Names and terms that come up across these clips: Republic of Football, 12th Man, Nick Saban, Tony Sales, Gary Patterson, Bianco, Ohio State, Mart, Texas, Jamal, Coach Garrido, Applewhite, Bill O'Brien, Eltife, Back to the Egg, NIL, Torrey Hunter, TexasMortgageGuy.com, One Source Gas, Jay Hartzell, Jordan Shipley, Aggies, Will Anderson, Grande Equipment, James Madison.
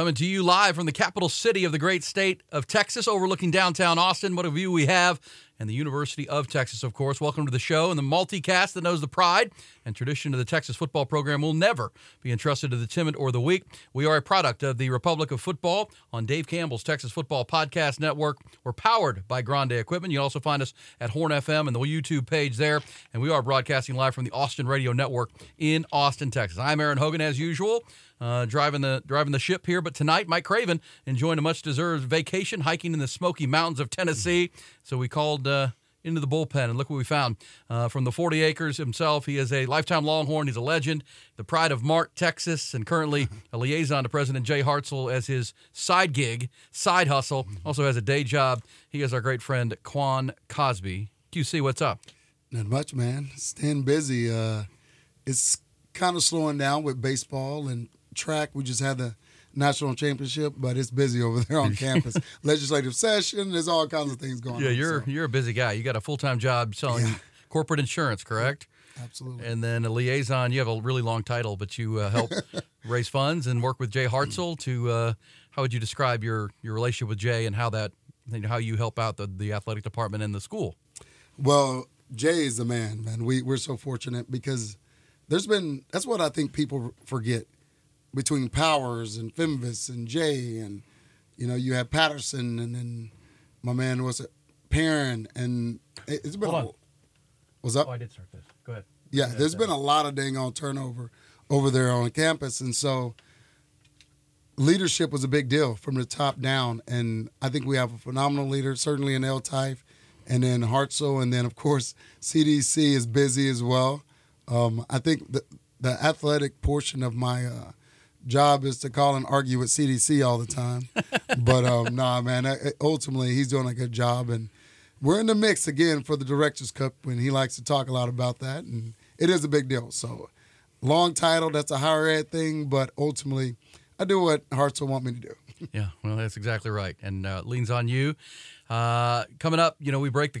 Coming to you live from the capital city of the great state of Texas, overlooking downtown Austin. What a view we have. And the University of Texas, of course. Welcome to the show and the multicast that knows the pride and tradition of the Texas football program will never be entrusted to the timid or the weak. We are a product of the Republic of Football on Dave Campbell's Texas Football Podcast Network. We're powered by Grande Equipment. You can also find us at Horn FM and the YouTube page there. And we are broadcasting live from the Austin Radio Network in Austin, Texas. I'm Aaron Hogan, as usual, driving the ship here. But tonight, Mike Craven enjoying a much-deserved vacation hiking in the Smoky Mountains of Tennessee. So we called into the bullpen, and look what we found. From the 40 acres himself, he is a lifetime Longhorn. He's a legend, the pride of Mart, Texas, and currently a liaison to President Jay Hartzell as his side gig, side hustle. Also has a day job. He is our great friend, Quan Cosby. QC, what's up? Not much, man. Staying busy. It's kind of slowing down with baseball and track. We just had the national championship, but it's busy over there on campus. Legislative session, there's all kinds of things going on. Yeah, you're a busy guy. You got a full-time job selling corporate insurance, correct? Absolutely. And then a liaison. You have a really long title, but you help raise funds and work with Jay Hartzell to how would you describe your relationship with Jay and how that, you know, how you help out the athletic department and the school? Well, Jay is the man, man. We're so fortunate because that's what I think people forget. Between Powers and Finvis and Jay and, you know, you had Patterson and then my man, Perrin. And it's been What's up? Oh, I did start this. Go ahead. Yeah, there's been a lot of dang on turnover over there on campus. And so leadership was a big deal from the top down. And I think we have a phenomenal leader, certainly in Eltife and then Hartzell. And then, of course, CDC is busy as well. I think the athletic portion of my job is to call and argue with CDC all the time. But, ultimately he's doing a good job. And we're in the mix again for the Directors Cup when he likes to talk a lot about that. And it is a big deal. So long title, that's a higher ed thing. But ultimately I do what Hartzell want me to do. Yeah, well, that's exactly right. And leans on you. Coming up, you know, we break the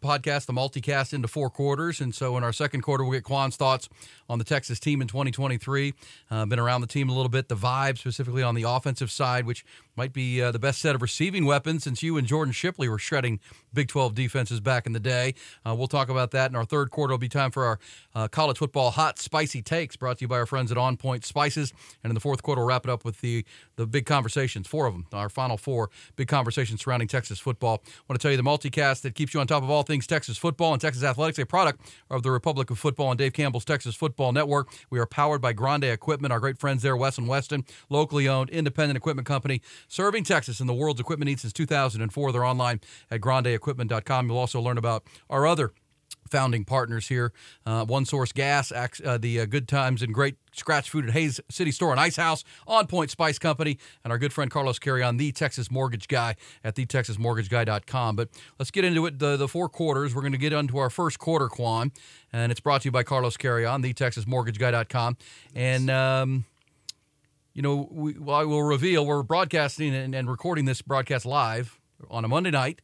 podcast, the multicast, into four quarters. And so in our second quarter, we'll get Quan's thoughts on the Texas team in 2023. Been around the team a little bit, the vibe specifically on the offensive side, which might be the best set of receiving weapons since you and Jordan Shipley were shredding Big 12 defenses back in the day. We'll talk about that in our third quarter. It'll be time for our college football hot, spicy takes brought to you by our friends at On Point Spices. And in the fourth quarter, we'll wrap it up with the big conversations, four of them, our final four big conversations surrounding Texas football. I want to tell you the multicast that keeps you on top of all things Texas football and Texas athletics, a product of the Republic of Football and Dave Campbell's Texas Football Network. We are powered by Grande Equipment, our great friends there, Wes and Weston, locally owned, independent equipment company, serving Texas and the world's equipment needs since 2004. They're online at grandeequipment.com. You'll also learn about our other founding partners here, One Source Gas, the Good Times and Great Scratch Food at Hayes City Store and Ice House, On Point Spice Company, and our good friend Carlos Carrion, the Texas Mortgage Guy at TexasMortgageGuy.com. But let's get into it, the four quarters. We're going to get into our first quarter, Quan, and it's brought to you by Carlos Carrion, the TexasMortgageGuy.com. And, you know, I will reveal we're broadcasting and recording this broadcast live on a Monday night.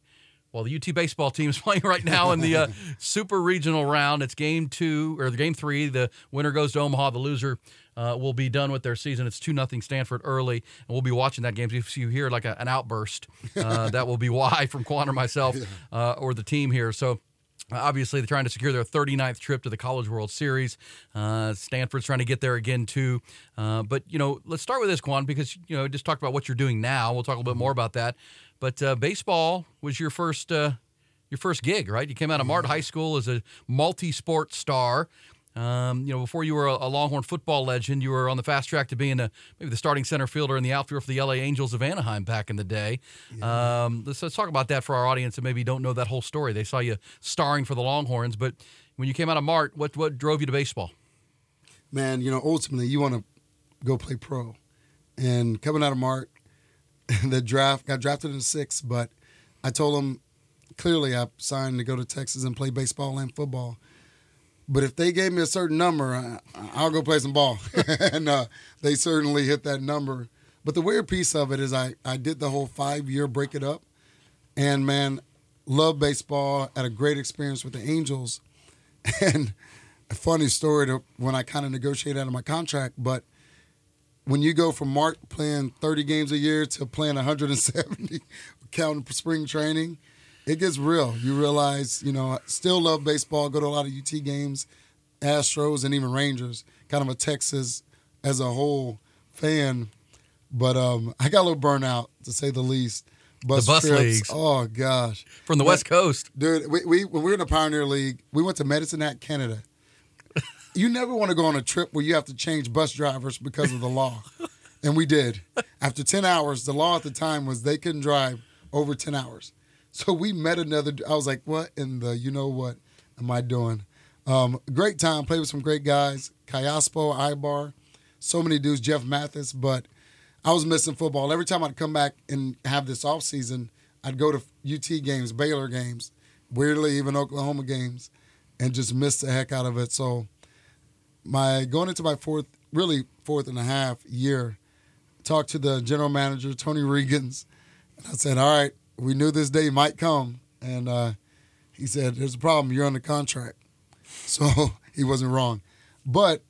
Well, the UT baseball team is playing right now in the super regional round. It's game 3. The winner goes to Omaha. The loser will be done with their season. It's 2-0 Stanford early, and we'll be watching that game. If you hear like an outburst, that will be why from Quan or myself or the team here. So, obviously, they're trying to secure their 39th trip to the College World Series. Stanford's trying to get there again, too. But, you know, let's start with this, Quan, because, you know, just talk about what you're doing now. We'll talk a little bit more about that. But baseball was your first gig, right? You came out of Mart High School as a multi-sport star. You know, before you were a Longhorn football legend, you were on the fast track to being maybe the starting center fielder in the outfield for the L.A. Angels of Anaheim back in the day. Yeah. Let's talk about that for our audience that maybe don't know that whole story. They saw you starring for the Longhorns, but when you came out of Mart, what drove you to baseball? Man, you know, ultimately you want to go play pro. And coming out of Mart, got drafted in the 6th, but I told them clearly I signed to go to Texas and play baseball and football. But if they gave me a certain number, I'll go play some ball. And they certainly hit that number. But the weird piece of it is I did the whole 5-year break it up. And, man, love baseball. Had a great experience with the Angels. And a funny story to when I kind of negotiated out of my contract. But when you go from Mart playing 30 games a year to playing 170, counting spring training, it gets real. You realize, you know, I still love baseball, go to a lot of UT games, Astros and even Rangers, kind of a Texas as a whole fan. But I got a little burnout, to say the least. The bus trips, leagues. Oh, gosh. From the West Coast. Dude, when we were in the Pioneer League, we went to Medicine Hat, Canada. You never want to go on a trip where you have to change bus drivers because of the law. And we did. After 10 hours, the law at the time was they couldn't drive over 10 hours. So we met another. I was like, what in the you know what am I doing? Great time. Played with some great guys. Kayaspo, Ibar, so many dudes, Jeff Mathis. But I was missing football. Every time I'd come back and have this off season, I'd go to UT games, Baylor games, weirdly even Oklahoma games, and just miss the heck out of it. So going into my fourth and a half year, I talked to the general manager, Tony Regans, and I said, all right, we knew this day might come. And he said, there's a problem. You're under contract. So he wasn't wrong. But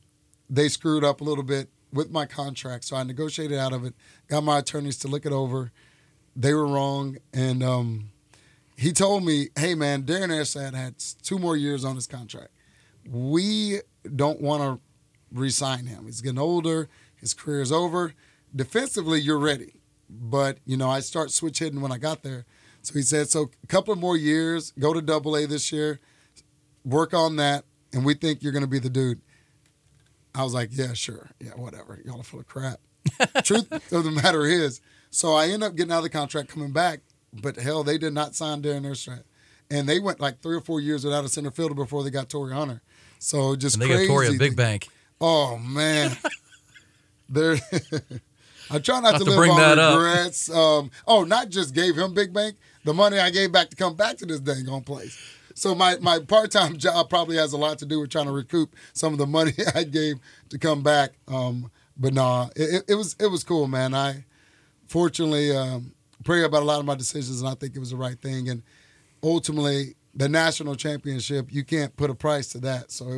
they screwed up a little bit with my contract. So I negotiated out of it, got my attorneys to look it over. They were wrong. And he told me, hey, man, Darren Erstad had 2 more years on his contract. We don't want to re-sign him. He's getting older. His career is over. Defensively, you're ready. But, you know, I start switch hitting when I got there. So he said, so a couple of more years, go to AA this year, work on that, and we think you're going to be the dude. I was like, yeah, sure. Yeah, whatever. Y'all are full of crap. Truth of the matter is, so I end up getting out of the contract, coming back, but hell, they did not sign Darren Erstad. And they went like 3 or 4 years without a center fielder before they got Torrey Hunter. So just and they crazy. They got Torrey a big bank. Oh, man. I try not to live on regrets. Not just gave him big bank, the money I gave back to come back to this dang home place. So my part-time job probably has a lot to do with trying to recoup some of the money I gave to come back. It was cool, man. I fortunately pray about a lot of my decisions, and I think it was the right thing. And ultimately, the national championship, you can't put a price to that. So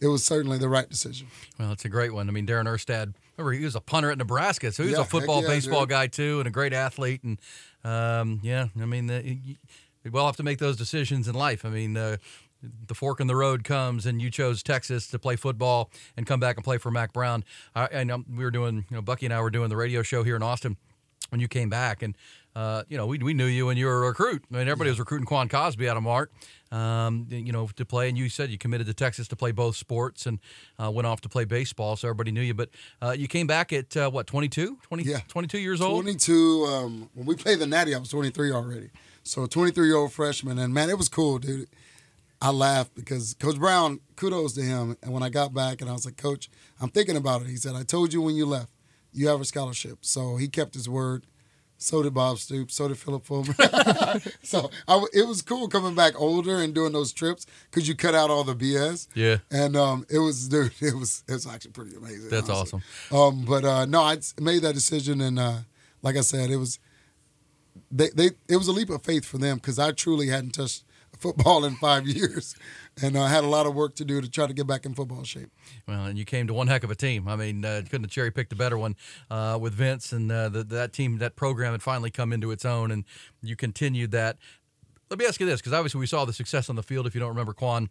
it was certainly the right decision. Well, it's a great one. I mean, Darren Erstad, remember, he was a punter at Nebraska, so he was a football, baseball guy, too, and a great athlete. And, we'll have to make those decisions in life. I mean, the fork in the road comes, and you chose Texas to play football and come back and play for Mack Brown. Bucky and I were doing the radio show here in Austin when you came back, and we knew you when you were a recruit. I mean, everybody was recruiting Quan Cosby out of Mart, to play. And you said you committed to Texas to play both sports and went off to play baseball, so everybody knew you. But you came back at, 22 years old? 22. When we played the Natty, I was 23 already. So a 23-year-old freshman. And, man, it was cool, dude. I laughed because Coach Brown, kudos to him. And when I got back and I was like, Coach, I'm thinking about it. He said, I told you when you left, you have a scholarship. So he kept his word. So did Bob Stoops. So did Philip Fulmer. So it was cool coming back older and doing those trips because you cut out all the BS. Yeah. And it was actually pretty amazing. That's honestly awesome. I made that decision, and like I said, it was it was a leap of faith for them because I truly hadn't touched football in 5 years, and I had a lot of work to do to try to get back in football shape. Well, and you came to one heck of a team. I mean, couldn't have cherry-picked a better one with Vince, and that team, that program had finally come into its own, and you continued that. Let me ask you this, because obviously we saw the success on the field. If you don't remember, Quan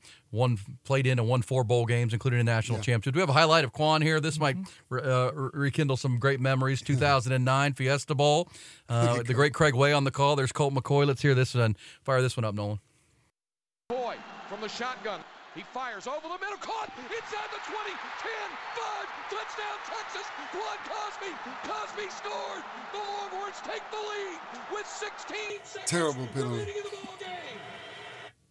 played in and won 4 bowl games, including a national championship. Do we have a highlight of Quan here? This might rekindle some great memories. 2009 Fiesta Bowl. The great Craig Way on the call. There's Colt McCoy. Let's hear this one. Fire this one up, Nolan. Boy from the shotgun. He fires over the middle. Caught inside the 20, 10, 5. Touchdown, Texas. Quan Cosby. Cosby scored. The Longhorns take the lead with 16 seconds. Terrible penalty.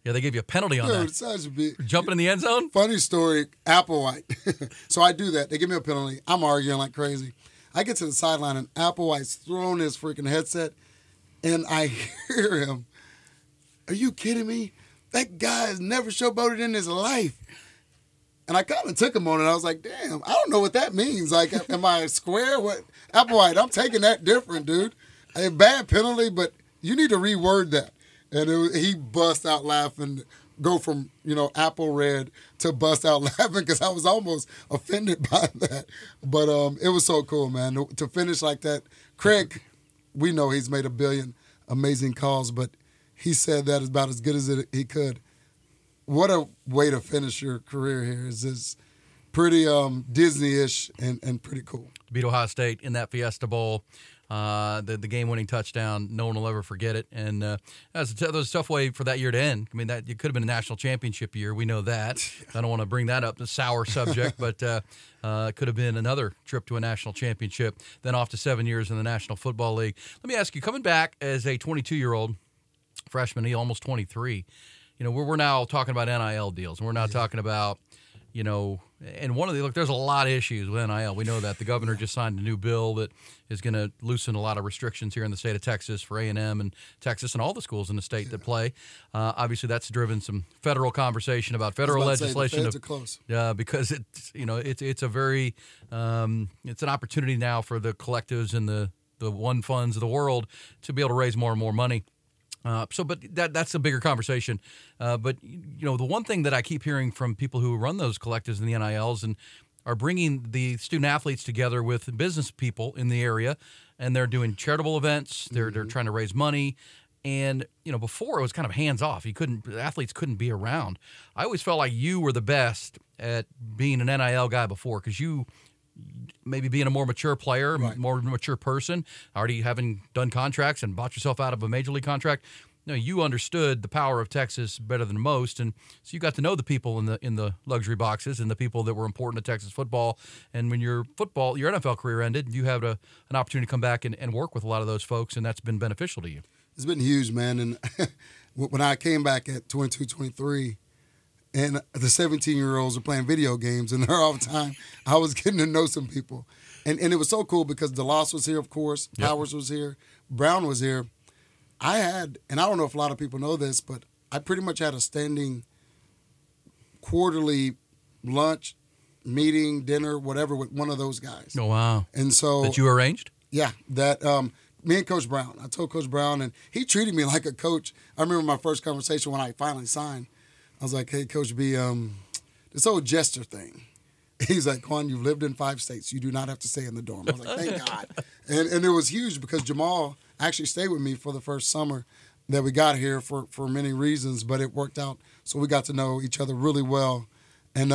Yeah, they gave you a penalty on that. Jumping in the end zone? Funny story, Applewhite. So I do that. They give me a penalty. I'm arguing like crazy. I get to the sideline, and Applewhite's throwing his freaking headset, and I hear him. Are you kidding me? That guy has never showboated in his life. And I kind of took him on it. I was like, damn, I don't know what that means. Like, am I square? What? Applewhite, I'm taking that different, dude. A bad penalty, but you need to reword that. And he bust out laughing. go from, you know, apple red to bust out laughing because I was almost offended by that. But it was so cool, man, to finish like that. Craig, we know he's made a billion amazing calls, but he said that about as good as he could. What a way to finish your career here. Is this pretty Disney-ish and pretty cool. Beat Ohio State in that Fiesta Bowl. The game-winning touchdown, no one will ever forget it. And that was a tough way for that year to end. I mean, that it could have been a national championship year. We know that. I don't want to bring that up, the sour subject, but it could have been another trip to a national championship, then off to 7 years in the National Football League. Let me ask you, coming back as a 22-year-old freshman, almost 23, you know, we're now talking about NIL deals, and we're now talking about, you know, and one of the, look, there's a lot of issues with NIL. We know that. The governor just signed a new bill that is going to loosen a lot of restrictions here in the state of Texas for A&M and Texas and all the schools in the state that play. Obviously, that's driven some federal conversation about federal legislation. The feds are close. Because it's, you know, it's a very, it's an opportunity now for the collectives and the one funds of the world to be able to raise more and more money. But that's a bigger conversation. But, you know, the one thing that I keep hearing from people who run those collectives and the NILs and are bringing the student-athletes together with business people in the area, and they're doing charitable events, they're trying to raise money. And, you know, before it was kind of hands-off. Athletes couldn't be around. I always felt like you were the best at being an NIL guy before because you – maybe being a more mature player, right, more mature person, already having done contracts and bought yourself out of a major league contract. No, you understood the power of Texas better than most, and so you got to know the people in the luxury boxes and the people that were important to Texas football. And when your NFL career ended, you had an opportunity to come back and work with a lot of those folks, and that's been beneficial to you. It's been huge, man. And when I came back at 22, 23, and the 17-year-olds were playing video games, and they're all the time. I was getting to know some people. And it was so cool because DeLoss was here, of course. Yep. Powers was here. Brown was here. I had, and I don't know if a lot of people know this, but I pretty much had a standing quarterly lunch, meeting, dinner, whatever, with one of those guys. Oh, wow. And so that you arranged? Yeah. That me and Coach Brown. I told Coach Brown, and he treated me like a coach. I remember my first conversation when I finally signed. I was like, hey, Coach B, this whole gesture thing. He's like, Quan, you've lived in 5 states. You do not have to stay in the dorm. I was like, thank God. And it was huge because Jamal actually stayed with me for the first summer that we got here for many reasons, but it worked out. So we got to know each other really well. And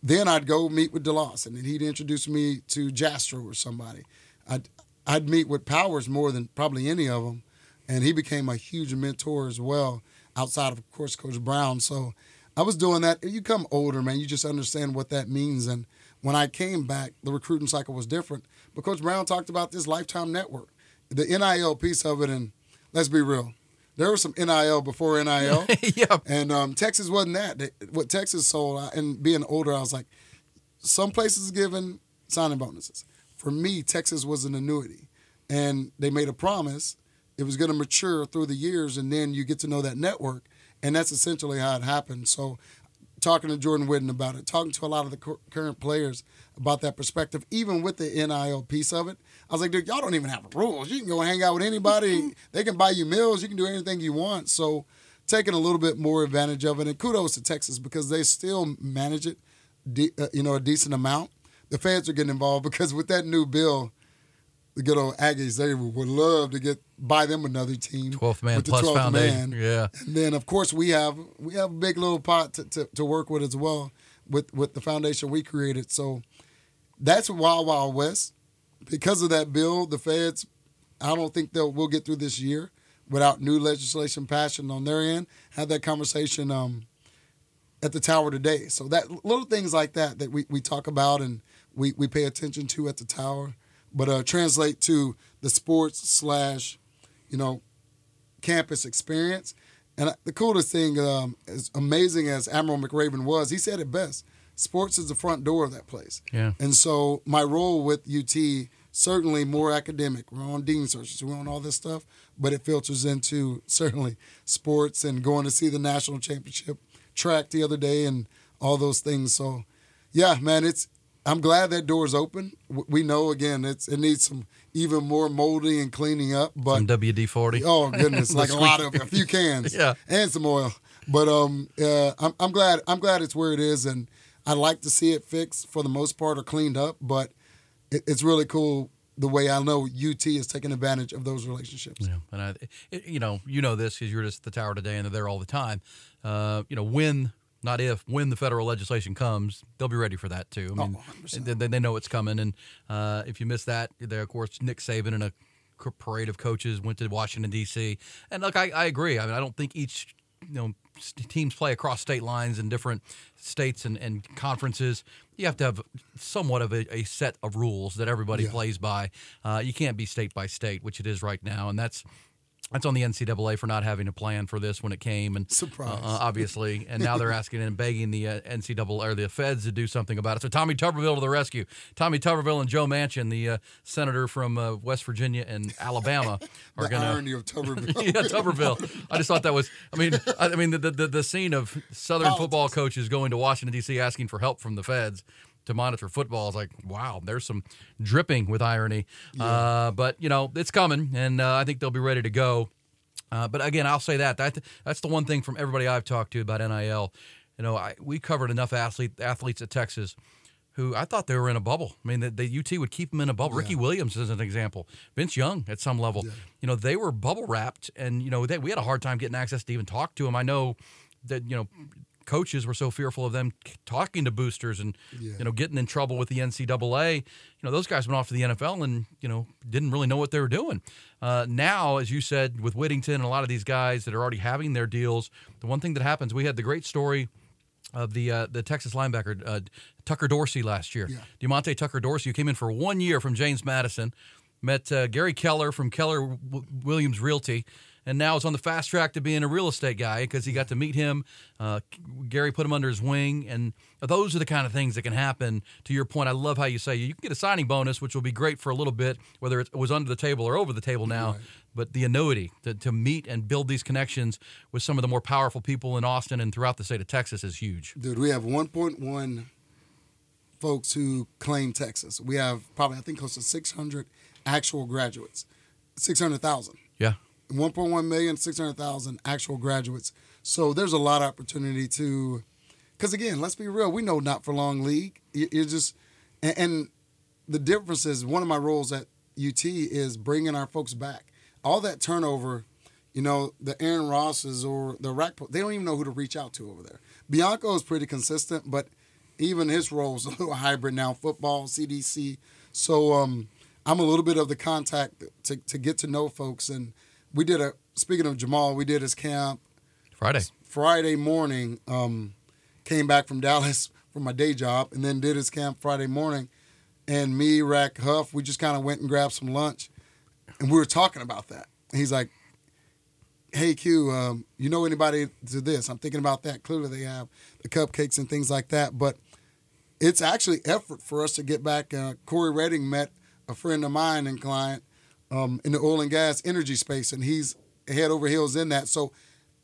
then I'd go meet with DeLoss, and then he'd introduce me to Jastrow or somebody. I'd meet with Powers more than probably any of them, and he became a huge mentor as well. Outside of course, Coach Brown. So I was doing that. You come older, man. You just understand what that means. And when I came back, the recruiting cycle was different. But Coach Brown talked about this lifetime network, the NIL piece of it. And let's be real, there was some NIL before NIL. Yep. And Texas wasn't that. What Texas sold, and being older, I was like, some places giving signing bonuses. For me, Texas was an annuity. And they made a promise. It was going to mature through the years, and then you get to know that network, and that's essentially how it happened. So talking to Jordan Whitten about it, talking to a lot of the current players about that perspective, even with the NIL piece of it, I was like, dude, y'all don't even have rules. You can go hang out with anybody. They can buy you meals. You can do anything you want. So taking a little bit more advantage of it, and kudos to Texas because they still manage it, a decent amount. The feds are getting involved because with that new bill, the good old Aggies, they would love to buy them another team. 12th man plus 12th foundation. Man. Yeah. And then, of course, we have a big little pot to work with as well with the foundation we created. So that's Wild Wild West. Because of that bill, the feds, I don't think we'll get through this year without new legislation passing on their end. Had that conversation at the Tower today. So that little things like that we talk about and we pay attention to at the Tower. But translate to the sports / campus experience. And the coolest thing, as amazing as Admiral McRaven was, he said it best. Sports is the front door of that place. Yeah. And so my role with UT, certainly more academic. We're on dean searches. We're on all this stuff. But it filters into, certainly, sports and going to see the national championship track the other day and all those things. So, yeah, man, I'm glad that door's open. We know, again, it needs some even more molding and cleaning up. But some WD-40. Oh, goodness, like a lot of, a few cans. Yeah. And some oil. But I'm glad it's where it is, and I like to see it fixed for the most part or cleaned up. But it's really cool the way I know UT is taking advantage of those relationships. Yeah, and you know this because you're just at the tower today and they're there all the time. When the federal legislation comes, they'll be ready for that too. I mean, 100%. They know it's coming, and if you miss that, of course, Nick Saban and a parade of coaches went to Washington, D.C. And look, I agree. I mean, I don't think each teams play across state lines in different states and conferences. You have to have somewhat of a set of rules that everybody plays by. You can't be state by state, which it is right now, and that's on the NCAA for not having a plan for this when it came, and surprise, obviously. And now they're asking and begging the NCAA or the feds to do something about it. So Tommy Tuberville to the rescue. Tommy Tuberville and Joe Manchin, the senator from West Virginia and Alabama, are going to irony of Tuberville. Yeah, Tuberville. I just thought that was. I mean the scene of Southern football coaches going to Washington D.C. asking for help from the feds to monitor football is like, wow, there's some dripping with irony. Yeah. But, it's coming, and I think they'll be ready to go. But, again, I'll say that's the one thing from everybody I've talked to about NIL. We covered enough athletes at Texas who I thought they were in a bubble. I mean, the UT would keep them in a bubble. Yeah. Ricky Williams is an example. Vince Young at some level. Yeah. They were bubble-wrapped, and, we had a hard time getting access to even talk to them. I know that, coaches were so fearful of them talking to boosters and, getting in trouble with the NCAA. Those guys went off to the NFL and, didn't really know what they were doing. Now, as you said, with Whittington and a lot of these guys that are already having their deals, the one thing that happens, we had the great story of the Texas linebacker, Tucker Dorsey last year. Yeah. Diamante Tucker Dorsey, who came in for 1 year from James Madison, met Gary Keller from Keller Williams Realty, and now it's on the fast track to being a real estate guy because he got to meet him. Gary put him under his wing, and those are the kind of things that can happen. To your point, I love how you say you can get a signing bonus, which will be great for a little bit, whether it was under the table or over the table now. Right. But the annuity to meet and build these connections with some of the more powerful people in Austin and throughout the state of Texas is huge. Dude, we have 1.1 folks who claim Texas. We have probably, I think, close to 600 actual graduates, 600,000. Yeah. 1.1 million, 600,000 actual graduates. So there's a lot of opportunity to, because again, let's be real, we know not for long league. You're just, and the difference is one of my roles at UT is bringing our folks back. All that turnover, the Aaron Rosses or the Rackpo, they don't even know who to reach out to over there. Bianco is pretty consistent, but even his role is a little hybrid now, football, CDC. So I'm a little bit of the contact to get to know folks. And we did speaking of Jamal, we did his camp Friday morning, came back from Dallas from my day job, and then did his camp Friday morning. And me, Rack, Huff, we just kind of went and grabbed some lunch, and we were talking about that. And he's like, hey, Q, you know anybody to this? I'm thinking about that. Clearly they have the cupcakes and things like that, but it's actually effort for us to get back. Corey Redding met a friend of mine and client, in the oil and gas energy space, and he's head over heels in that. So,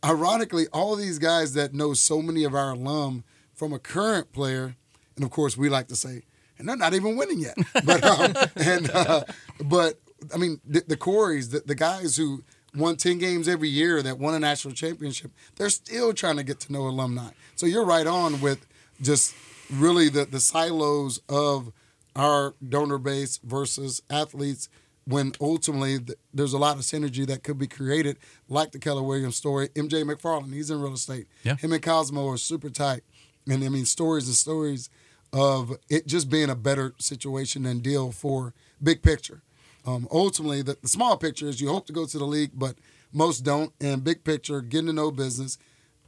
ironically, all these guys that know so many of our alum from a current player, and of course we like to say, and they're not even winning yet. But, but I mean, the Coreys, the guys who won 10 games every year that won a national championship, they're still trying to get to know alumni. So you're right on with just really the silos of our donor base versus athletes, when ultimately there's a lot of synergy that could be created, like the Keller Williams story. MJ McFarland, he's in real estate. Yeah. Him and Cosmo are super tight. And, I mean, stories and stories of it just being a better situation and deal for big picture. Ultimately, the small picture is you hope to go to the league, but most don't. And big picture, getting to know business.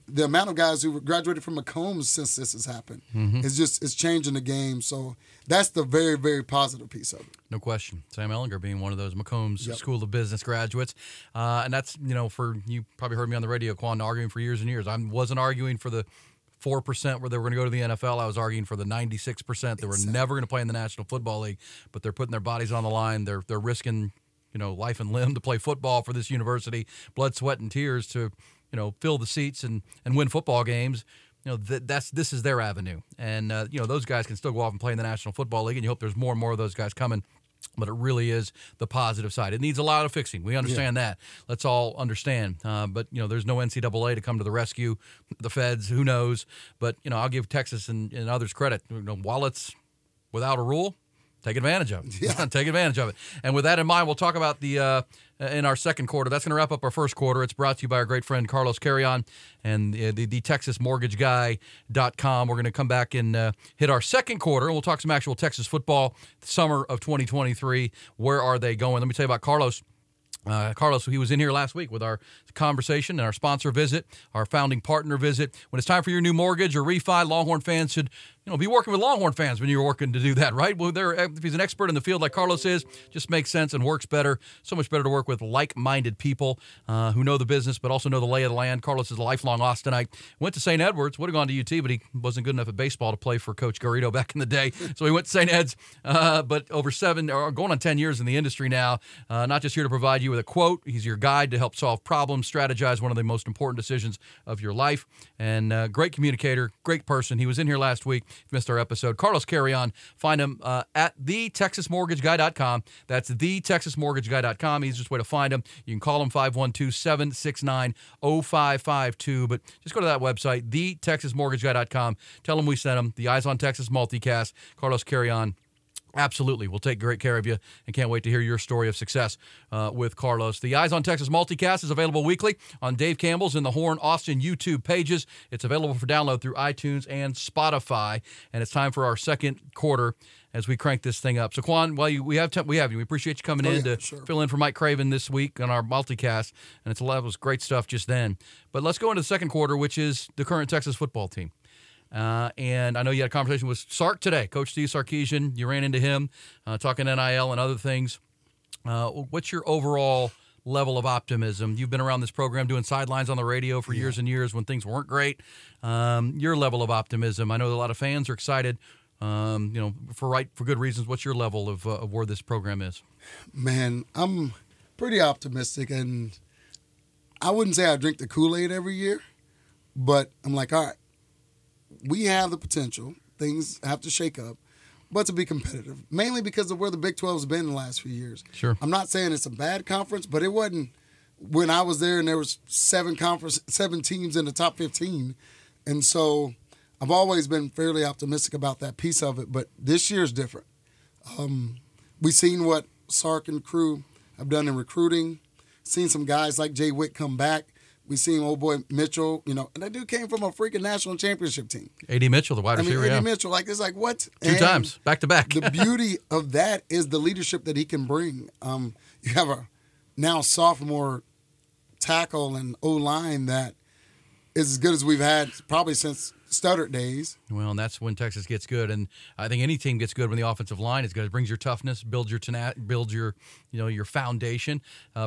The amount of guys who graduated from McCombs since this has happened, it's changing the game. So that's the very, very positive piece of it. No question. Sam Ellinger being one of those McCombs School of Business graduates. And that's, for you probably heard me on the radio, Quan, arguing for years and years. I wasn't arguing for the 4% where they were going to go to the NFL. I was arguing for the 96% that were never going to play in the National Football League, but they're putting their bodies on the line. They're risking, life and limb to play football for this university, blood, sweat, and tears to – fill the seats and win football games. This is their avenue. And, those guys can still go off and play in the National Football League, and you hope there's more and more of those guys coming. But it really is the positive side. It needs a lot of fixing. We understand that. Let's all understand. But, you know, there's no NCAA to come to the rescue. The feds, who knows? But, you know, I'll give Texas and others credit. You know, while it's without a rule, take advantage of it. Yeah. Take advantage of it. And with that in mind, we'll talk about the in our second quarter. That's going to wrap up our first quarter. It's brought to you by our great friend Carlos Carrion and the TexasMortgageGuy.com. We're going to come back and hit our second quarter, and we'll talk some actual Texas football, summer of 2023. Where are they going? Let me tell you about Carlos. Carlos, he was in here last week with our conversation and our sponsor visit, our founding partner visit. When it's time for your new mortgage or refi, Longhorn fans should, you know, be working with Longhorn fans when you're working to do that, right? Well, if he's an expert in the field like Carlos is, just makes sense and works better. So much better to work with like-minded people who know the business but also know the lay of the land. Carlos is a lifelong Austinite. Went to St. Edwards, would have gone to UT, but he wasn't good enough at baseball to play for Coach Garrido back in the day. So he went to St. Ed's, but over going on 10 years in the industry now, not just here to provide you with a quote. He's your guide to help solve problems, strategize one of the most important decisions of your life. And great communicator, great person. He was in here last week. Missed our episode. Carlos Carrion, find him at thetexasmortgageguy.com. That's thetexasmortgageguy.com. Easiest way to find him. You can call him 512-769-0552. But just go to that website, thetexasmortgageguy.com. Tell him we sent him. The Eyes on Texas multicast. Carlos Carrion. Absolutely. We'll take great care of you and can't wait to hear your story of success with Carlos. The Eyes on Texas multicast is available weekly on Dave Campbell's and the Horn Austin YouTube pages. It's available for download through iTunes and Spotify. And it's time for our second quarter as we crank this thing up. So, Quan, while we have you. We appreciate you coming in to fill in for Mike Craven this week on our multicast. And it's a lot of great stuff just then. But let's go into the second quarter, which is the current Texas football team. And I know you had a conversation with Sark today, Coach Steve Sarkisian. You ran into him talking NIL and other things. What's your overall level of optimism? You've been around this program doing sidelines on the radio for years and years when things weren't great. Your level of optimism. I know a lot of fans are excited, for good reasons. What's your level of where this program is? Man, I'm pretty optimistic, and I wouldn't say I drink the Kool-Aid every year, but I'm like, all right. We have the potential. Things have to shake up, but to be competitive, mainly because of where the Big 12's been in the last few years. Sure. I'm not saying it's a bad conference, but it wasn't when I was there and there was seven teams in the top 15. And so I've always been fairly optimistic about that piece of it, but this year's different. We've seen what Sark and crew have done in recruiting, seen some guys like Jay Witt come back. We seen old boy Mitchell, and that dude came from a freaking national championship team. A.D. Mitchell, the wide receiver. A.D. Mitchell, it's like, what? Two times, back to back. The beauty of that is the leadership that he can bring. You have a now sophomore tackle and O-line that is as good as we've had probably since Studdard days. Well, and that's when Texas gets good, and I think any team gets good when the offensive line is good. It brings your toughness, builds your foundation.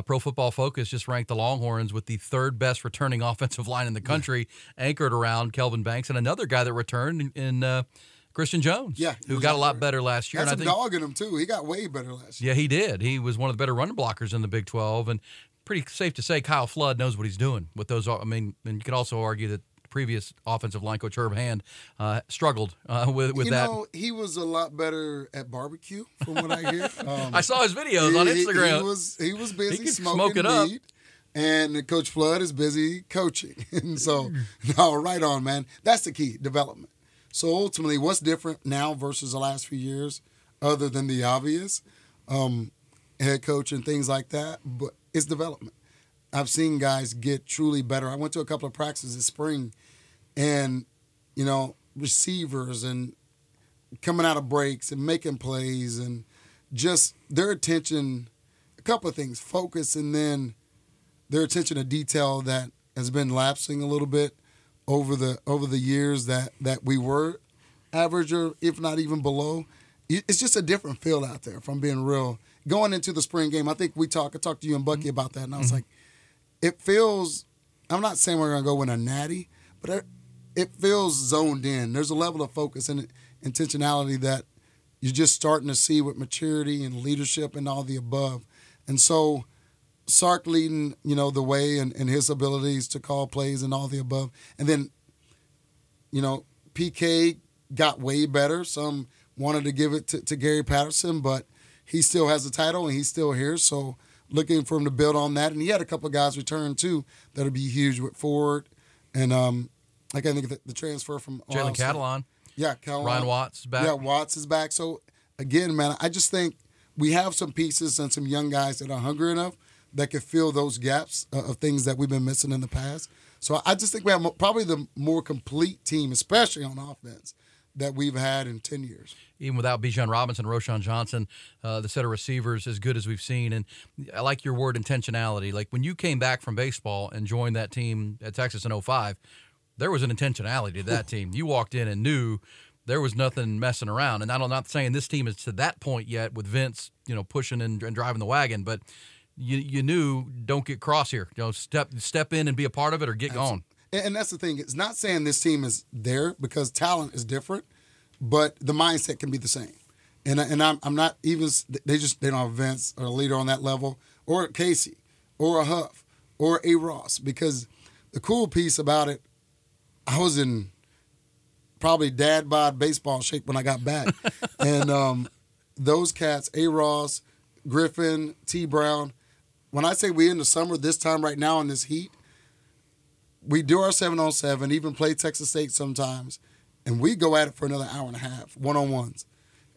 Pro Football Focus just ranked the Longhorns with the third best returning offensive line in the country, anchored around Kelvin Banks and another guy that returned in Christian Jones, who got a lot better last year. Had some dog in him too. He got way better last year. Yeah, he did. He was one of the better run blockers in the Big 12, and pretty safe to say Kyle Flood knows what he's doing with those. I mean, and you could also argue that previous offensive line coach Herb Hand struggled with that. He was a lot better at barbecue, from what I hear. I saw his videos on Instagram. He was busy smoking meat, and Coach Flood is busy coaching. And so, right on, man. That's the key, development. So ultimately, what's different now versus the last few years, other than the obvious, head coach and things like that, but it's development. I've seen guys get truly better. I went to a couple of practices this spring, and, receivers and coming out of breaks and making plays and just their attention, a couple of things, focus, and then their attention to detail that has been lapsing a little bit over the years that we were average or if not even below. It's just a different field out there, if I'm being real. Going into the spring game, I think I talked to you and Bucky about that, and I was like, it feels, I'm not saying we're going to go win a natty, but it feels zoned in. There's a level of focus and intentionality that you're just starting to see with maturity and leadership and all the above. And so Sark leading, the way and his abilities to call plays and all the above. And then, PK got way better. Some wanted to give it to Gary Patterson, but he still has the title and he's still here. So looking for him to build on that. And he had a couple of guys return, too, that'll be huge with Ford. And I can't think of the transfer from Jalen Catalon. Yeah, Catalon. Ryan Watts is back. Yeah, Watts is back. So, again, man, I just think we have some pieces and some young guys that are hungry enough that can fill those gaps of things that we've been missing in the past. So I just think we have probably the more complete team, especially on offense, that we've had in 10 years. Even without Bijan Robinson, Roschon Johnson, the set of receivers as good as we've seen. And I like your word, intentionality. Like when you came back from baseball and joined that team at Texas in 05, there was an intentionality to that team. You walked in and knew there was nothing messing around. And I'm not saying this team is to that point yet with Vince, you know, pushing and driving the wagon, but you knew don't get cross here. You know, step in and be a part of it or get gone. And that's the thing. It's not saying this team is there because talent is different, but the mindset can be the same. And I'm not even – they don't have Vince or a leader on that level or a Casey or a Huff or a Ross, because the cool piece about it, I was in probably dad bod baseball shape when I got back. And those cats, A. Ross, Griffin, T. Brown, when I say we're in the summer this time right now in this heat, we do our 7-on-7, even play Texas State sometimes, and we go at it for another hour and a half, one-on-ones.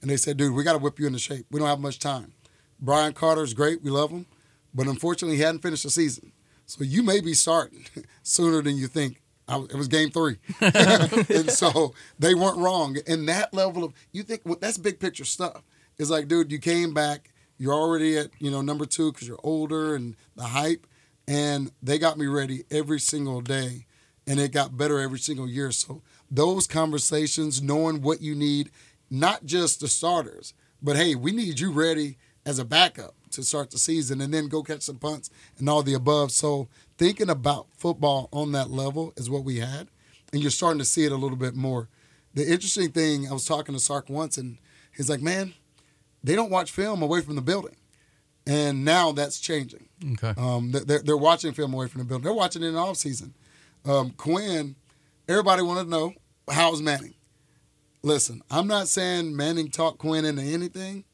And they said, dude, we got to whip you into shape. We don't have much time. Brian Carter's great. We love him. But unfortunately, he hadn't finished the season. So you may be starting sooner than you think. It was game 3. And so they weren't wrong. And that level of – you think well, that's big picture stuff. It's like, dude, you came back. You're already at, you know, number 2 because you're older and the hype. And they got me ready every single day, and it got better every single year. So those conversations, knowing what you need, not just the starters, but, hey, we need you ready as a backup to start the season and then go catch some punts and all the above. So thinking about football on that level is what we had, and you're starting to see it a little bit more. The interesting thing, I was talking to Sark once, and he's like, man, they don't watch film away from the building. And now that's changing. Okay. They're watching film away from the building. They're watching it in the offseason. Quinn, everybody wanted to know, how's Manning? Listen, I'm not saying Manning talked Quinn into anything,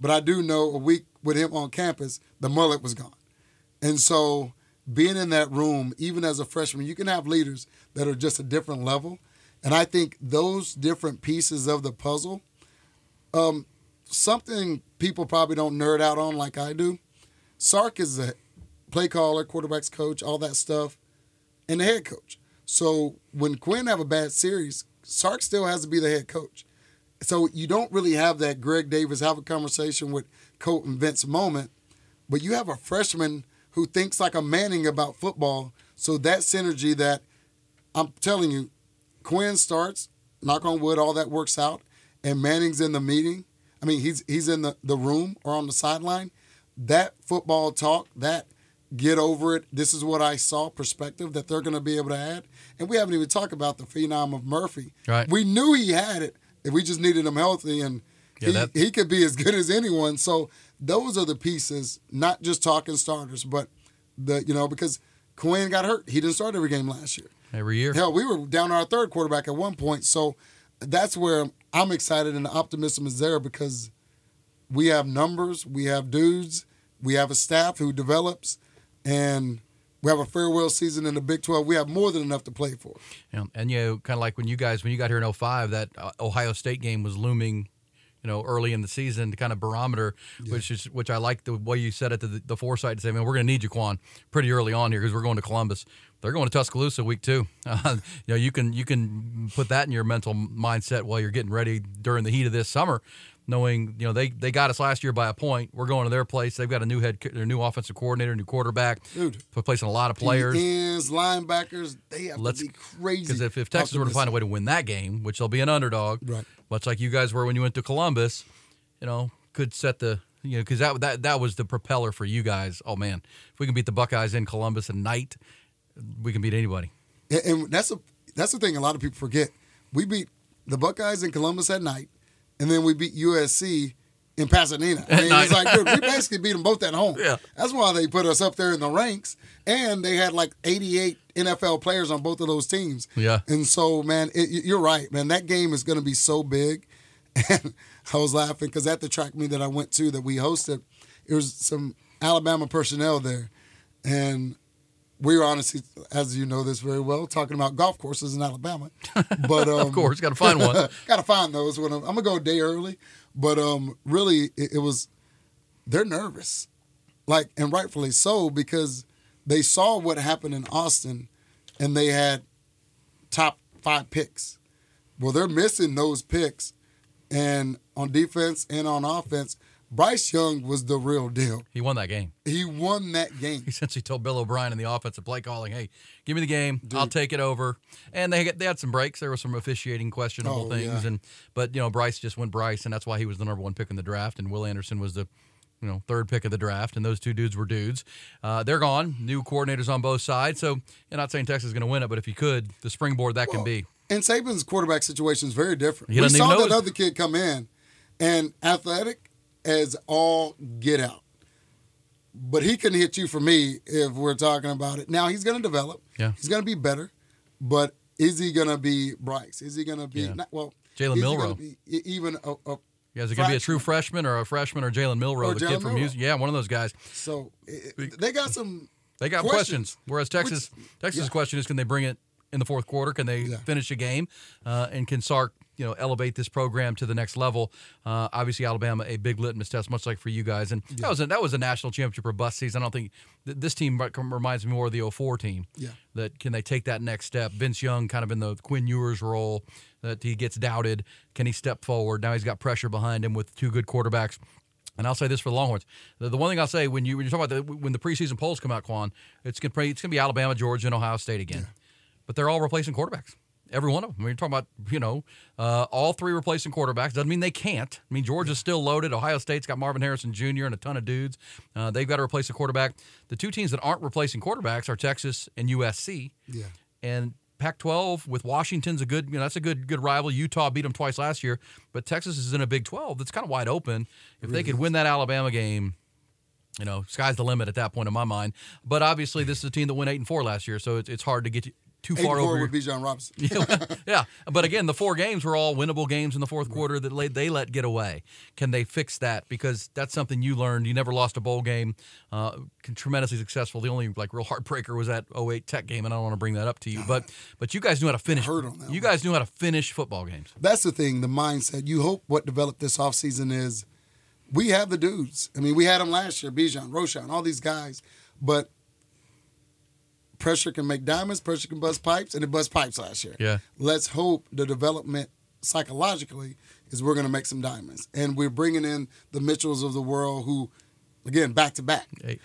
but I do know a week with him on campus, the mullet was gone. And so being in that room, even as a freshman, you can have leaders that are just a different level. And I think those different pieces of the puzzle, something people probably don't nerd out on like I do. Sark is a play caller, quarterbacks coach, all that stuff, and the head coach. So when Quinn have a bad series, Sark still has to be the head coach. So you don't really have that Greg Davis have a conversation with Colt and Vince moment, but you have a freshman who thinks like a Manning about football. So that synergy that I'm telling you, Quinn starts, knock on wood, all that works out, and Manning's in the meeting. I mean, he's in the room or on the sideline. That football talk, that get over it, this is what I saw perspective that they're going to be able to add. And we haven't even talked about the phenom of Murphy. Right. We knew he had it, and we just needed him healthy, and he could be as good as anyone. So those are the pieces, not just talking starters, but because Quinn got hurt. He didn't start every game last year. Every year. Hell, we were down to our third quarterback at one point, so that's where – I'm excited, and the optimism is there because we have numbers, we have dudes, we have a staff who develops, and we have a farewell season in the Big 12. We have more than enough to play for. Yeah. And, kind of like when you got here in 05, that Ohio State game was looming, early in the season, the kind of barometer, yeah. which I like the way you said it, the foresight to say, man, we're going to need you, Quan, pretty early on here because we're going to Columbus. They're going to Tuscaloosa week 2. You can put that in your mental mindset while you're getting ready during the heat of this summer, knowing they got us last year by a point. We're going to their place. They've got their new offensive coordinator, new quarterback, replacing a lot of players, ends, linebackers. They have to be crazy because if Texas were to find a way to win that game, which they'll be an underdog, right? Much like you guys were when you went to Columbus, could set the. Because that was the propeller for you guys. Oh man, if we can beat the Buckeyes in Columbus at night, we can beat anybody. And that's the thing a lot of people forget. We beat the Buckeyes in Columbus at night, and then we beat USC in Pasadena. It's like, dude, we basically beat them both at home. Yeah. That's why they put us up there in the ranks, and they had like 88 NFL players on both of those teams. Yeah. And so, man, you're right, man. That game is going to be so big, And I was laughing because at the track meet that I went to that we hosted, it was some Alabama personnel there. And we were honestly, as you know this very well, talking about golf courses in Alabama. But of course, got to find one. Got to find those. When I'm going to go a day early. But really, it was, they're nervous. Like, and rightfully so, because they saw what happened in Austin and they had top 5 picks. Well, they're missing those picks. And on defense and on offense, Bryce Young was the real deal. He won that game. He won that game. He essentially told Bill O'Brien in the offensive play calling, hey, give me the game. Dude. I'll take it over. And they had some breaks. There were some officiating questionable things. Yeah. But, you know, Bryce just went Bryce, and that's why he was the #1 pick in the draft. And Will Anderson was the, you know, 3rd pick of the draft, and those two dudes were dudes. They're gone. New coordinators on both sides. So you're not saying Texas is going to win it, but if you could, the springboard that can be. And Saban's quarterback situation is very different. We saw that other kid come in, and athletic as all get out. But he couldn't hit you for me if we're talking about it. Now he's going to develop. Yeah. He's going to be better. But is he going to be Bryce? Is he going to be Jalen Milroe? Even a yeah, is it going to be a true freshman or a freshman or Jalen Milroe, the kid from Houston? Yeah, one of those guys. So they got some. They got questions. Whereas Texas's question is, can they bring it in the fourth quarter? Can they finish a game? And can Sark, you know, elevate this program to the next level? Obviously, Alabama, a big litmus test, much like for you guys. And that was a national championship or bust season. I don't think this team reminds me more of the 2004 team. Yeah, that can they take that next step? Vince Young, kind of in the Quinn Ewers role, that he gets doubted. Can he step forward? Now he's got pressure behind him with two good quarterbacks. And I'll say this for the Longhorns. The one thing I'll say when you're talking about when the preseason polls come out, Quan, it's gonna be Alabama, Georgia, and Ohio State again. Yeah. But they're all replacing quarterbacks, every one of them. We're talking about, you know, all three replacing quarterbacks. Doesn't mean they can't. I mean, Georgia's still loaded. Ohio State's got Marvin Harrison Jr. and a ton of dudes. They've got to replace a quarterback. The two teams that aren't replacing quarterbacks are Texas and USC. Yeah. And Pac-12 with Washington's a good, you know, that's a good rival. Utah beat them twice last year, but Texas is in a Big 12 that's kind of wide open. If they could win that Alabama game, you know, sky's the limit at that point in my mind. But obviously, this is a team that went 8-4 last year, so it's hard to get too far over. 8-4 would be John Robinson. Yeah, but again, the 4 games were all winnable games in the fourth quarter that they let get away. Can they fix that? Because that's something you learned. You never lost a bowl game. Tremendously successful. The only real heartbreaker was that 08 Tech game, and I don't want to bring that up to you. But you guys knew how to finish. You guys knew how to finish football games. That's the thing. The mindset. You hope what developed this offseason is we have the dudes. I mean, we had them last year. Bijan, Roshan, all these guys, but. Pressure can make diamonds, pressure can bust pipes, and it bust pipes last year. Yeah. Let's hope the development psychologically is we're going to make some diamonds. And we're bringing in the Mitchells of the world who, again, back-to-back. Hey.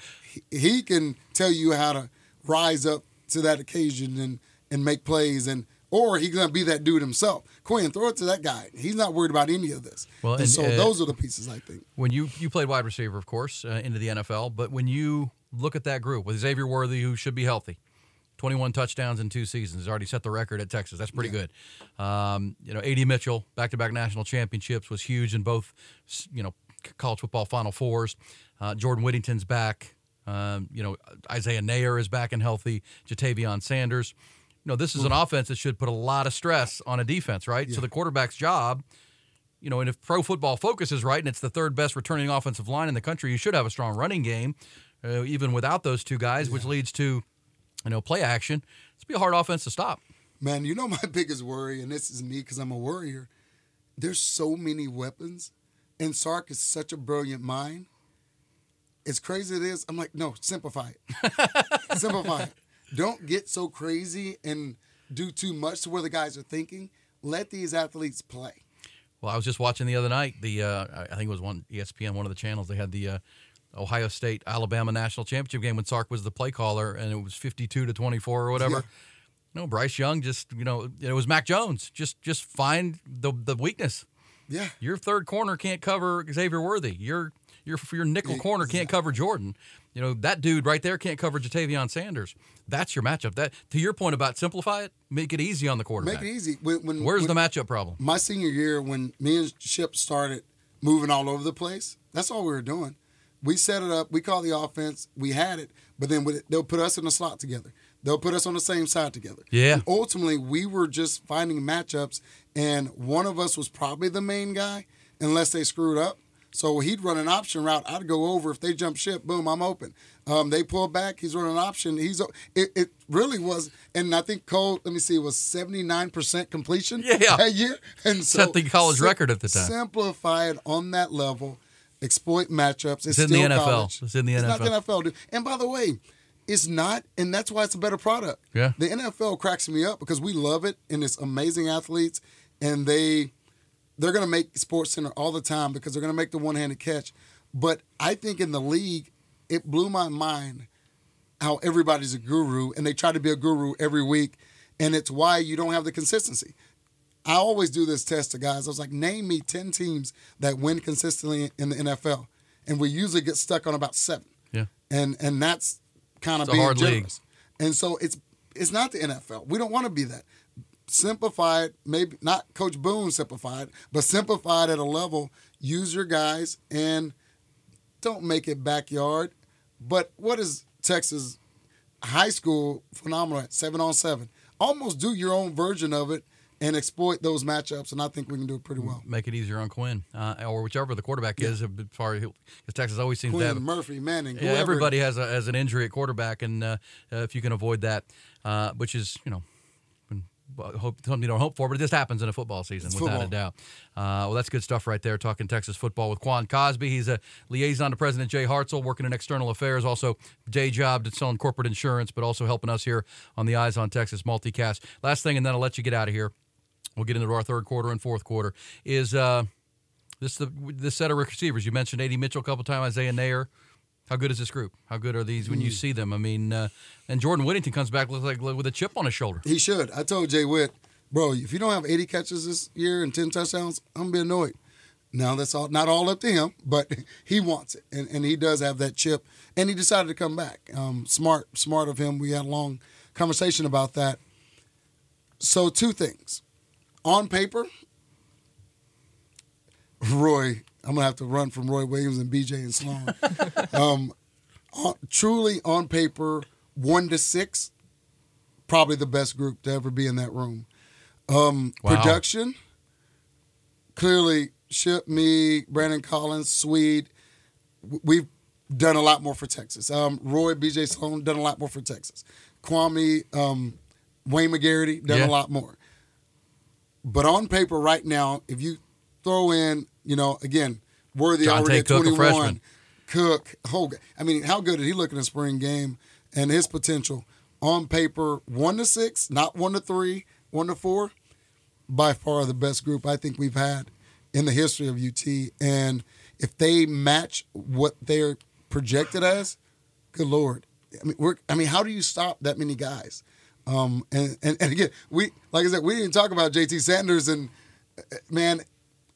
He can tell you how to rise up to that occasion and make plays, or he's going to be that dude himself. Quinn, throw it to that guy. He's not worried about any of this. Well, and so those are the pieces, I think. When you played wide receiver, of course, into the NFL, but when you look at that group with Xavier Worthy, who should be healthy, 21 touchdowns in 2 seasons. He's already set the record at Texas. That's pretty good. A.D. Mitchell, back-to-back national championships, was huge in both, college football Final Fours. Jordan Whittington's back. Isaiah Nayer is back and healthy. Jatavion Sanders. This is an offense that should put a lot of stress on a defense, right? Yeah. So the quarterback's job, and if Pro Football Focus is right and it's the 3rd best returning offensive line in the country, you should have a strong running game, even without those two guys, which leads to play action. It's be a hard offense to stop. Man, my biggest worry, and this is me because I'm a worrier, there's so many weapons, and Sark is such a brilliant mind. As crazy as it is, I'm like, no, simplify it. Simplify it. Don't get so crazy and do too much to where the guys are thinking. Let these athletes play. Well, I was just watching the other night, I think it was on ESPN, one of the channels, they had the Ohio State, Alabama national championship game when Sark was the play caller, and it was 52-24 or whatever. Yeah. Bryce Young just, it was Mac Jones. Just find the weakness. Yeah. Your 3rd corner can't cover Xavier Worthy. Your nickel corner can't cover Jordan. That dude right there can't cover Jatavion Sanders. That's your matchup. That, to your point about simplify it, make it easy on the quarterback. Make it easy. Where's the matchup problem? My senior year, when me and Chip started moving all over the place, that's all we were doing. We set it up. We call the offense. We had it. But then they'll put us in the slot together. They'll put us on the same side together. Yeah. And ultimately, we were just finding matchups, and one of us was probably the main guy, unless they screwed up. So he'd run an option route. I'd go over. If they jump ship, boom, I'm open. They pull back. He's running an option. It really was, and I think Cole, it was 79% completion that year. And so set the college record at the time. Simplify it on that level. Exploit matchups. It's still in the NFL. College. It's in the NFL. It's not the NFL, dude. And by the way, it's not, and that's why it's a better product. Yeah. The NFL cracks me up because we love it, and it's amazing athletes, and they're going to make SportsCenter all the time because they're going to make the one-handed catch. But I think in the league, it blew my mind how everybody's a guru, and they try to be a guru every week, and it's why you don't have the consistency. I always do this test to guys. I was like, name me 10 teams that win consistently in the NFL, and we usually get stuck on about 7. Yeah, and that's kind of being a hard generous league. And so it's not the NFL. We don't want to be that. Simplify it, maybe not Coach Boone simplified, but simplified at a level. Use your guys and don't make it backyard. But what is Texas high school phenomenal at? 7-on-7. Almost do your own version of it and exploit those matchups, and I think we can do it pretty well. Make it easier on Quinn or whichever the quarterback is. As far as Texas always seems to have Murphy, Manning. Yeah, everybody has an injury at quarterback, and if you can avoid that, which is something you don't hope for, but it just happens in a football season, without a doubt. Well, that's good stuff right there, talking Texas football with Quan Cosby. He's a liaison to President Jay Hartzell, working in external affairs, also day job to selling corporate insurance, but also helping us here on the Eyes on Texas multicast. Last thing, and then I'll let you get out of here. We'll get into our third quarter and fourth quarter, is this set of receivers. You mentioned A.D. Mitchell a couple times, Isaiah Nayer. How good is this group? How good are these when you see them? I mean, and Jordan Whittington comes back with a chip on his shoulder. He should. I told Jay Witt, bro, if you don't have 80 catches this year and 10 touchdowns, I'm going to be annoyed. Now, that's not all up to him, but he wants it, and he does have that chip, and he decided to come back. Smart of him. We had a long conversation about that. So two things. On paper, Roy – I'm going to have to run from Roy Williams and B.J. and Sloan. Truly, on paper, 1-6, probably the best group to ever be in that room. Wow. Production, clearly, Ship, me, Brandon Collins, Swede, we've done a lot more for Texas. Roy, B.J. Sloan, done a lot more for Texas. Kwame, Wayne McGarity, done a lot more. But on paper right now, if you throw in, again, Worthy already at 21. Cook, Hogan. How good did he look in the spring game and his potential? On paper, 1-6, not 1-3, 1-4. By far the best group I think we've had in the history of UT. And if they match what they're projected as, good Lord. How do you stop that many guys? And again, we didn't talk about J.T. Sanders, and man,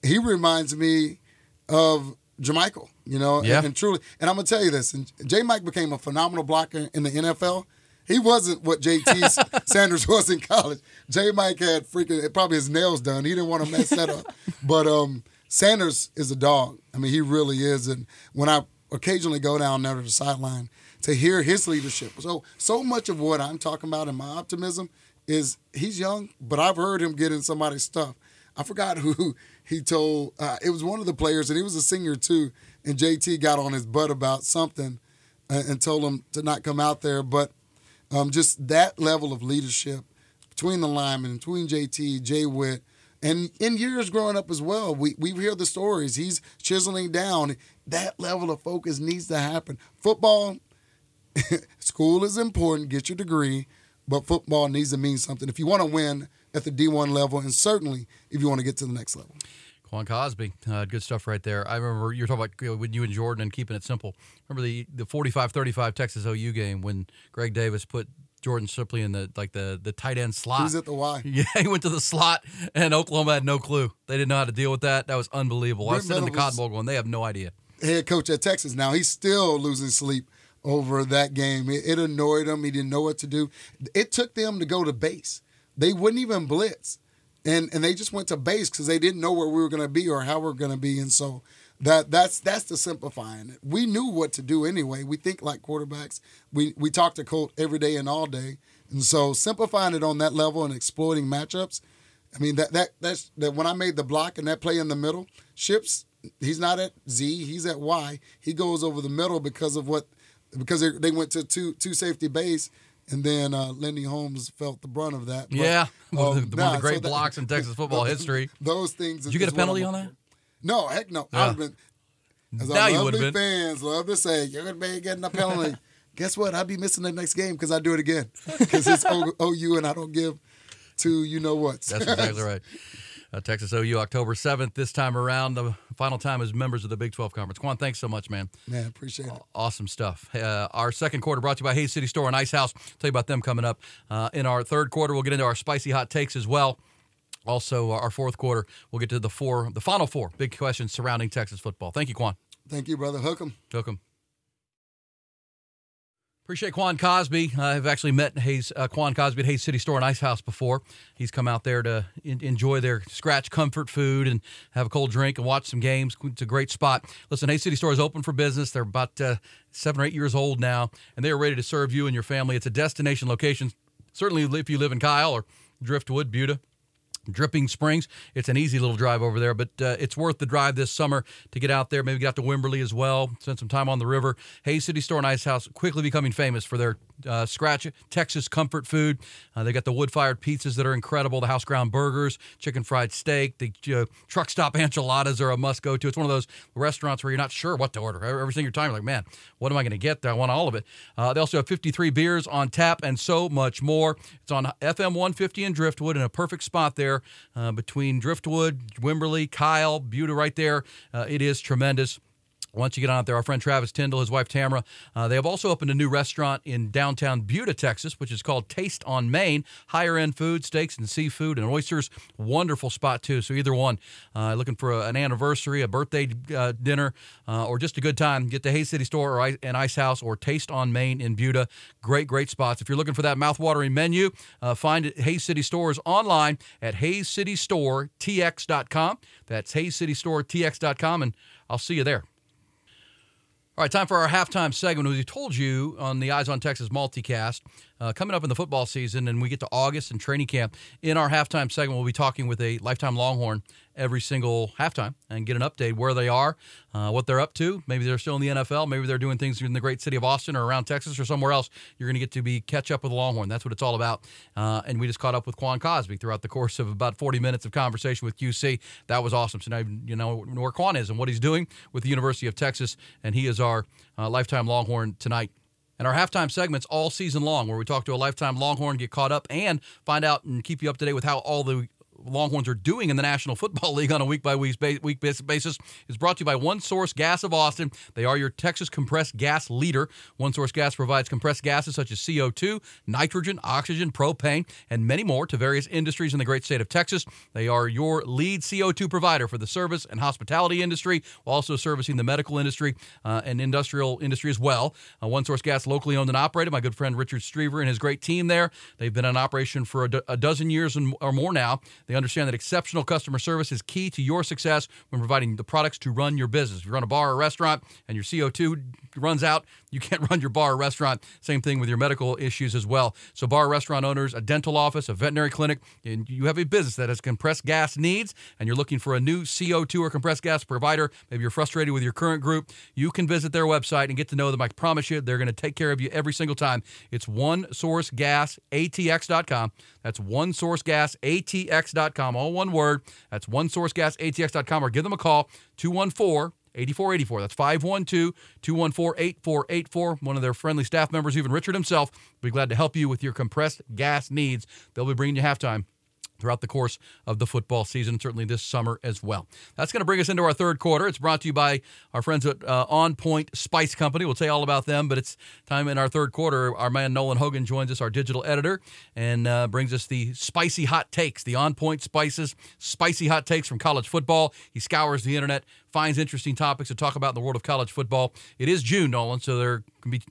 he reminds me of Jermichael, and truly. And I'm going to tell you this. And J. Mike became a phenomenal blocker in the NFL. He wasn't what JT Sanders was in college. J. Mike had probably his nails done. He didn't want to mess that up. But Sanders is a dog. He really is. And when I occasionally go down there to the sideline to hear his leadership. So much of what I'm talking about in my optimism is he's young, but I've heard him get in somebody's stuff. I forgot who he told. It was one of the players, and he was a senior too, and JT got on his butt about something and told him to not come out there. But just that level of leadership between the linemen, between JT, Jay Witt, and in years growing up as well, we hear the stories. He's chiseling down. That level of focus needs to happen. Football, school is important. Get your degree. But football needs to mean something if you want to win at the D1 level, and certainly if you want to get to the next level. Quan Cosby, good stuff right there. I remember you were talking about when you and Jordan and keeping it simple. Remember the 45-35 Texas OU game when Greg Davis put Jordan Shipley in the tight end slot. He was at the Y. Yeah, he went to the slot, and Oklahoma had no clue. They didn't know how to deal with that. That was unbelievable. Brent I was sitting in the Cotton Bowl going, they have no idea. Head coach at Texas now. He's still losing sleep over that game. It annoyed him. He didn't know what to do. It took them to go to base. They wouldn't even blitz. And they just went to base because they didn't know where we were going to be or how we were going to be. And so that's the simplifying. We knew what to do anyway. We think like quarterbacks. We talk to Colt every day and all day. And so simplifying it on that level and exploiting matchups, I mean, that's when I made the block and that play in the middle, Ships, he's not at Z, he's at Y. He goes over the middle because they went to two safety base, and then Lindy Holmes felt the brunt of that. But, yeah, one of the great blocks in Texas football history. Those things. Did you get a penalty on that? No, heck no. Yeah. Fans love to say, you're going to be getting a penalty. Guess what? I'd be missing the next game because I do it again. Because it's OU and I don't give to you-know-what. That's exactly right. Texas OU, October 7th. This time around, the final time as members of the Big 12 Conference. Quan, thanks so much, man. Yeah, appreciate it. Awesome stuff. Our second quarter brought to you by Hayes City Store and Ice House. Tell you about them coming up. In our third quarter, we'll get into our spicy hot takes as well. Also, our fourth quarter, we'll get to the final four big questions surrounding Texas football. Thank you, Quan. Thank you, brother. Hook 'em. Hook 'em. Appreciate Quan Cosby. I've actually met Quan Cosby at Hayes City Store and Ice House before. He's come out there to enjoy their scratch comfort food and have a cold drink and watch some games. It's a great spot. Listen, Hayes City Store is open for business. They're about 7 or 8 years old now, and they are ready to serve you and your family. It's a destination location, certainly if you live in Kyle or Driftwood, Buda, Dripping Springs. It's an easy little drive over there, but it's worth the drive this summer to get out there, maybe get out to Wimberley as well, spend some time on the river. Hayes City Store and Ice House quickly becoming famous for their scratch Texas comfort food. They got the wood-fired pizzas that are incredible, the house-ground burgers, chicken fried steak, the truck stop enchiladas are a must-go to. It's one of those restaurants where you're not sure what to order. Every single time you're like, man, what am I going to get? I want all of it. They also have 53 beers on tap and so much more. It's on FM 150 in Driftwood in a perfect spot there. Between Driftwood, Wimberley, Kyle, Buda right there. It is tremendous. Once you get on out there, our friend Travis Tyndall, his wife Tamara, they have also opened a new restaurant in downtown Buda, Texas, which is called Taste on Main. Higher-end food, steaks and seafood and oysters. Wonderful spot, too. So either one, looking for an anniversary, a birthday dinner, or just a good time, get to Hayes City Store or an Ice House or Taste on Main in Buda. Great, great spots. If you're looking for that mouthwatering menu, find it at Hayes City Stores online at HayesCityStoreTX.com. That's HayesCityStoreTX.com, and I'll see you there. All right, time for our halftime segment. As we told you on the Eyes on Texas multicast, coming up in the football season, and we get to August and training camp, in our halftime segment, we'll be talking with a lifetime Longhorn every single halftime and get an update where they are, what they're up to. Maybe they're still in the NFL. Maybe they're doing things in the great city of Austin or around Texas or somewhere else. You're going to get to catch up with the Longhorn. That's what it's all about. And we just caught up with Quan Cosby throughout the course of about 40 minutes of conversation with QC. That was awesome. So now you know where Quan is and what he's doing with the University of Texas, and he is our lifetime Longhorn tonight. And our halftime segment's all season long, where we talk to a lifetime Longhorn, get caught up, and find out and keep you up to date with how all the Longhorns are doing in the National Football League on a week-by-week basis. It's brought to you by One Source Gas of Austin. They are your Texas compressed gas leader. One Source Gas provides compressed gases such as CO2, nitrogen, oxygen, propane, and many more to various industries in the great state of Texas. They are your lead CO2 provider for the service and hospitality industry, while also servicing the medical industry and industrial industry as well. One Source Gas, locally owned and operated. My good friend Richard Strever and his great team there. They've been in operation for a dozen years or more now. They understand that exceptional customer service is key to your success when providing the products to run your business. If you run a bar or restaurant and your CO2 runs out, you can't run your bar or restaurant. Same thing with your medical issues as well. So bar or restaurant owners, a dental office, a veterinary clinic, and you have a business that has compressed gas needs and you're looking for a new CO2 or compressed gas provider, maybe you're frustrated with your current group, you can visit their website and get to know them. I promise you, they're going to take care of you every single time. It's OneSourceGasATX.com. That's OneSourceGasATX.com. All one word. That's OneSourceGasATX.com, or give them a call, 214-8484. That's 512-214-8484. One of their friendly staff members, even Richard himself, will be glad to help you with your compressed gas needs. They'll be bringing you halftime throughout the course of the football season, certainly this summer as well. That's going to bring us into our third quarter. It's brought to you by our friends at On Point Spice Company. We'll tell you all about them, but it's time in our third quarter. Our man Nolan Hogan joins us, our digital editor, and brings us the spicy hot takes, the On Point Spices, spicy hot takes from college football. He scours the internet, finds interesting topics to talk about in the world of college football. It is June, Nolan, so there can be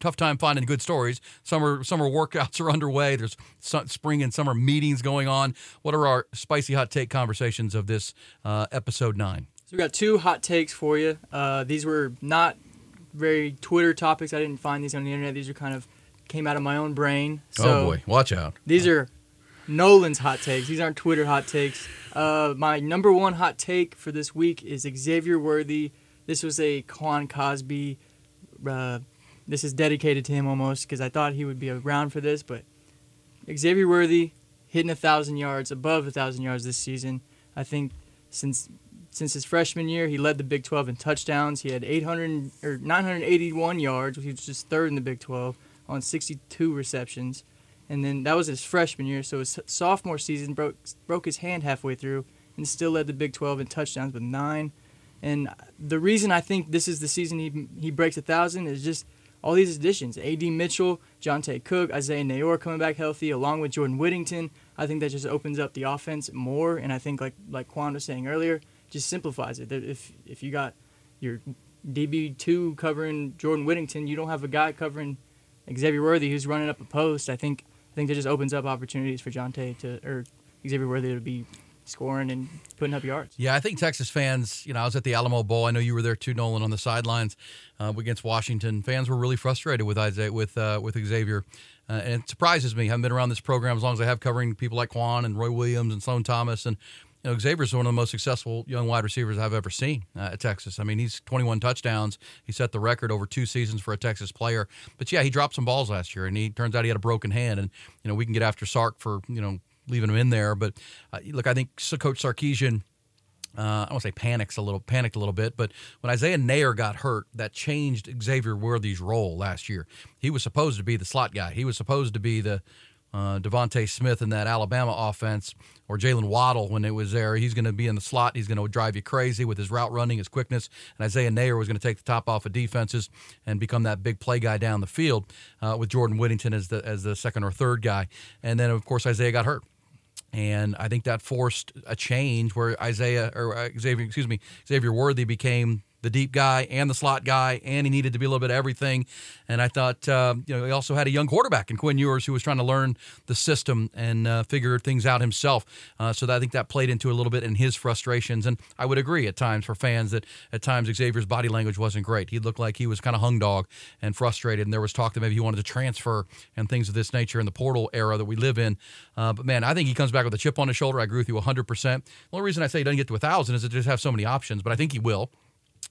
tough time finding good stories. Summer workouts are underway. There's spring and summer meetings going on. What are our spicy hot take conversations of this episode 9? So we got two hot takes for you. These were not very Twitter topics. I didn't find these on the internet. These are kind of came out of my own brain. So oh boy, watch out. These are Nolan's hot takes. These aren't Twitter hot takes. My number one hot take for this week is Xavier Worthy. This was a Quan Cosby. This is dedicated to him almost because I thought he would be around for this, but Xavier Worthy hitting 1,000 yards, above 1,000 yards this season. I think since his freshman year, he led the Big 12 in touchdowns. He had 981 yards, which was just third in the Big 12 on 62 receptions. And then that was his freshman year, so his sophomore season broke his hand halfway through and still led the Big 12 in touchdowns with 9. And the reason I think this is the season he breaks 1,000 is just all these additions. A.D. Mitchell, Jonte Cook, Isaiah Nayor coming back healthy, along with Jordan Whittington. I think that just opens up the offense more, and I think, like Quan was saying earlier, just simplifies it. If you got your DB2 covering Jordan Whittington, you don't have a guy covering Xavier Worthy who's running up a post. I think that just opens up opportunities for Jonte or Xavier Worthy to be scoring and putting up yards. Yeah, I think Texas fans, I was at the Alamo Bowl. I know you were there too, Nolan, on the sidelines against Washington. Fans were really frustrated with Xavier. And it surprises me. I haven't been around this program as long as I have, covering people like Quan and Roy Williams and Sloan Thomas. And Xavier's one of the most successful young wide receivers I've ever seen at Texas. I mean, he's 21 touchdowns. He set the record over 2 seasons for a Texas player. But, yeah, he dropped some balls last year, and he turns out he had a broken hand. And, we can get after Sark for, leaving him in there. But, look, I think Coach Sarkisian, I won't say panicked a little bit, but when Isaiah Nayor got hurt, that changed Xavier Worthy's role last year. He was supposed to be the slot guy. He was supposed to be the Devontae Smith in that Alabama offense, or Jalen Waddle when it was there. He's going to be in the slot. He's going to drive you crazy with his route running, his quickness. And Isaiah Nayor was going to take the top off of defenses and become that big play guy down the field, with Jordan Whittington as the second or third guy. And then, of course, Isaiah got hurt. And I think that forced a change where Xavier Worthy became the deep guy and the slot guy, and he needed to be a little bit of everything. And I thought, he also had a young quarterback in Quinn Ewers who was trying to learn the system and figure things out himself. So I think that played into a little bit in his frustrations. And I would agree at times for fans that at times Xavier's body language wasn't great. He looked like he was kind of hung dog and frustrated. And there was talk that maybe he wanted to transfer and things of this nature in the portal era that we live in. But man, I think he comes back with a chip on his shoulder. I agree with you 100%. The only reason I say he doesn't get to 1,000 is that they just have so many options, but I think he will.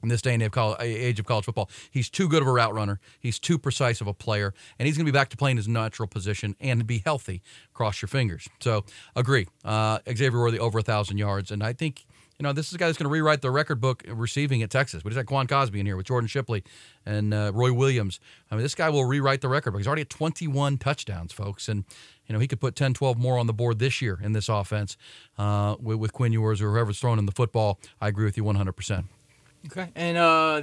In this day and age of college football, he's too good of a route runner. He's too precise of a player, and he's going to be back to playing his natural position and be healthy. Cross your fingers. So, agree. Xavier Worthy over 1,000 yards, and I think this is a guy that's going to rewrite the record book receiving at Texas. We just had Quan Cosby in here with Jordan Shipley and Roy Williams. I mean, this guy will rewrite the record book. He's already at 21 touchdowns, folks, and he could put 10, 12 more on the board this year in this offense with Quinn Ewers or whoever's throwing in the football. I agree with you 100%. Okay, and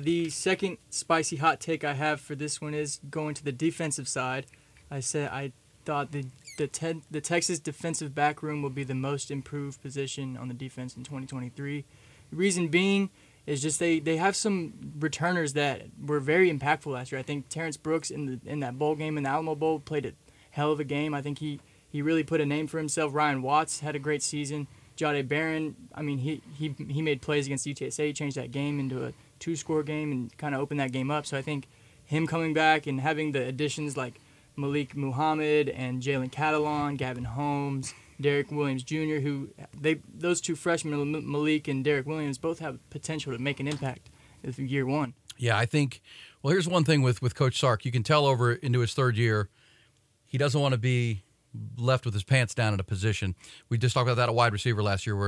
the second spicy hot take I have for this one is going to the defensive side. I thought the Texas defensive back room will be the most improved position on the defense in 2023. The reason being is just they have some returners that were very impactful last year. I think Terrence Brooks in that bowl game in the Alamo Bowl played a hell of a game. I think he really put a name for himself. Ryan Watts had a great season. Jade Barron, I mean, he made plays against UTSA. He changed that game into a 2-score game and kind of opened that game up. So I think him coming back and having the additions like Malik Muhammad and Jalen Catalon, Gavin Holmes, Derek Williams Jr., those two freshmen, Malik and Derek Williams, both have potential to make an impact through year one. Yeah, I think, well, here's one thing with Coach Sark. You can tell over into his third year, he doesn't want to be left with his pants down in a position. We just talked about that at wide receiver last year where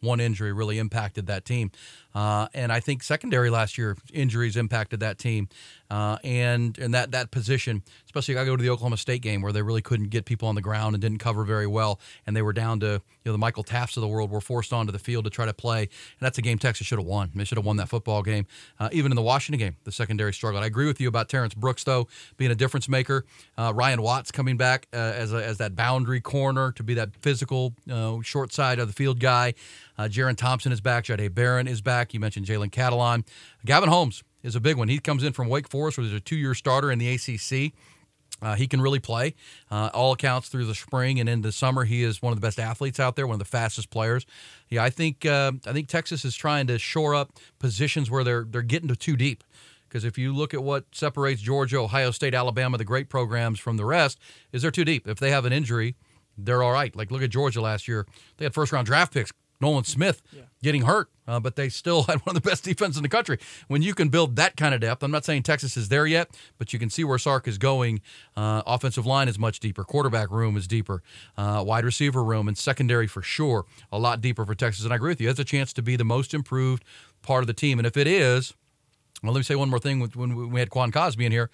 one injury really impacted that team. And I think secondary last year, injuries impacted that team. And that position, especially I go to the Oklahoma State game where they really couldn't get people on the ground and didn't cover very well. And they were down to, the Michael Tafts of the world were forced onto the field to try to play. And that's a game Texas should have won. They should have won that football game. Even in the Washington game, the secondary struggled. I agree with you about Terrence Brooks, though, being a difference maker. Ryan Watts coming back as that boundary corner to be that physical short side of the field guy. Jaron Thompson is back. Jade Barron is back. You mentioned Jalen Catalon. Gavin Holmes is a big one. He comes in from Wake Forest, where he's a 2-year starter in the ACC. He can really play. All accounts through the spring and into summer, he is one of the best athletes out there, one of the fastest players. Yeah, I think Texas is trying to shore up positions where they're getting to too deep. Because if you look at what separates Georgia, Ohio State, Alabama, the great programs from the rest, is they're too deep. If they have an injury, they're all right. Like, look at Georgia last year. They had first-round draft picks. Nolan Smith getting hurt, but they still had one of the best defenses in the country. When you can build that kind of depth, I'm not saying Texas is there yet, but you can see where Sark is going. Offensive line is much deeper. Quarterback room is deeper. Wide receiver room and secondary for sure a lot deeper for Texas. And I agree with you. That's a chance to be the most improved part of the team. And if it is, well, let me say one more thing. When we had Quan Cosby in here,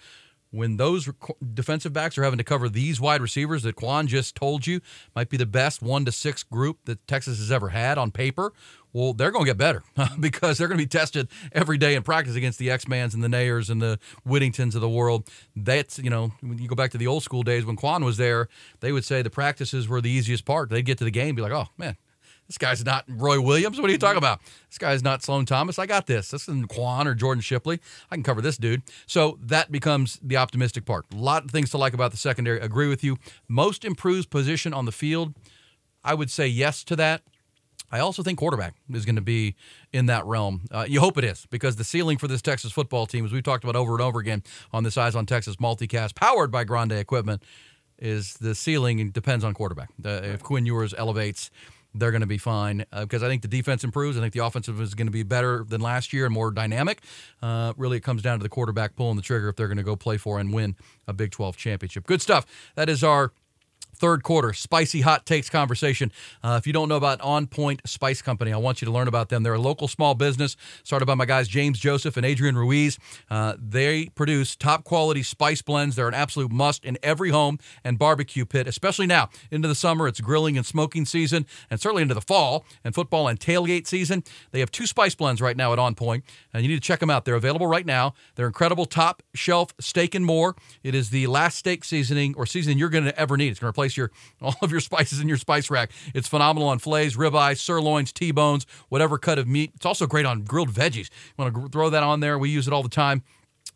when those defensive backs are having to cover these wide receivers that Quan just told you might be the best 1-6 group that Texas has ever had on paper, well, they're going to get better because they're going to be tested every day in practice against the X-Mans and the Nayers and the Whittingtons of the world. That's, you know, when you go back to the old school days when Quan was there, they would say the practices were the easiest part. They'd get to the game and be like, oh, man, this guy's not Roy Williams. What are you talking about? This guy's not Sloan Thomas. I got this. This isn't Quan or Jordan Shipley. I can cover this dude. So that becomes the optimistic part. A lot of things to like about the secondary. Agree with you. Most improved position on the field, I would say yes to that. I also think quarterback is going to be in that realm. You hope it is, because the ceiling for this Texas football team, as we've talked about over and over again on this Eyes on Texas multicast, powered by Grande Equipment, is the ceiling and depends on quarterback. If Quinn Ewers elevates, they're going to be fine because I think the defense improves. I think the offensive is going to be better than last year and more dynamic. Really, it comes down to the quarterback pulling the trigger if they're going to go play for and win a Big 12 championship. Good stuff. That is our third quarter spicy hot takes conversation. If you don't know about On Point Spice Company, I want you to learn about them. They're a local small business started by my guys James Joseph and Adrian Ruiz. They produce top quality spice blends. They're an absolute must in every home and barbecue pit, especially now into the summer. It's grilling and smoking season, and certainly into the fall and football and tailgate season. They have two spice blends right now at On Point, and you need to check them out. They're available right now. They're incredible top shelf steak and more. It is the last steak seasoning or seasoning you're going to ever need. It's going to replace all of your spices in your spice rack. It's phenomenal on fillets, ribeyes, sirloins, T-bones, whatever cut of meat. It's also great on grilled veggies. You want to throw that on there. We use it all the time.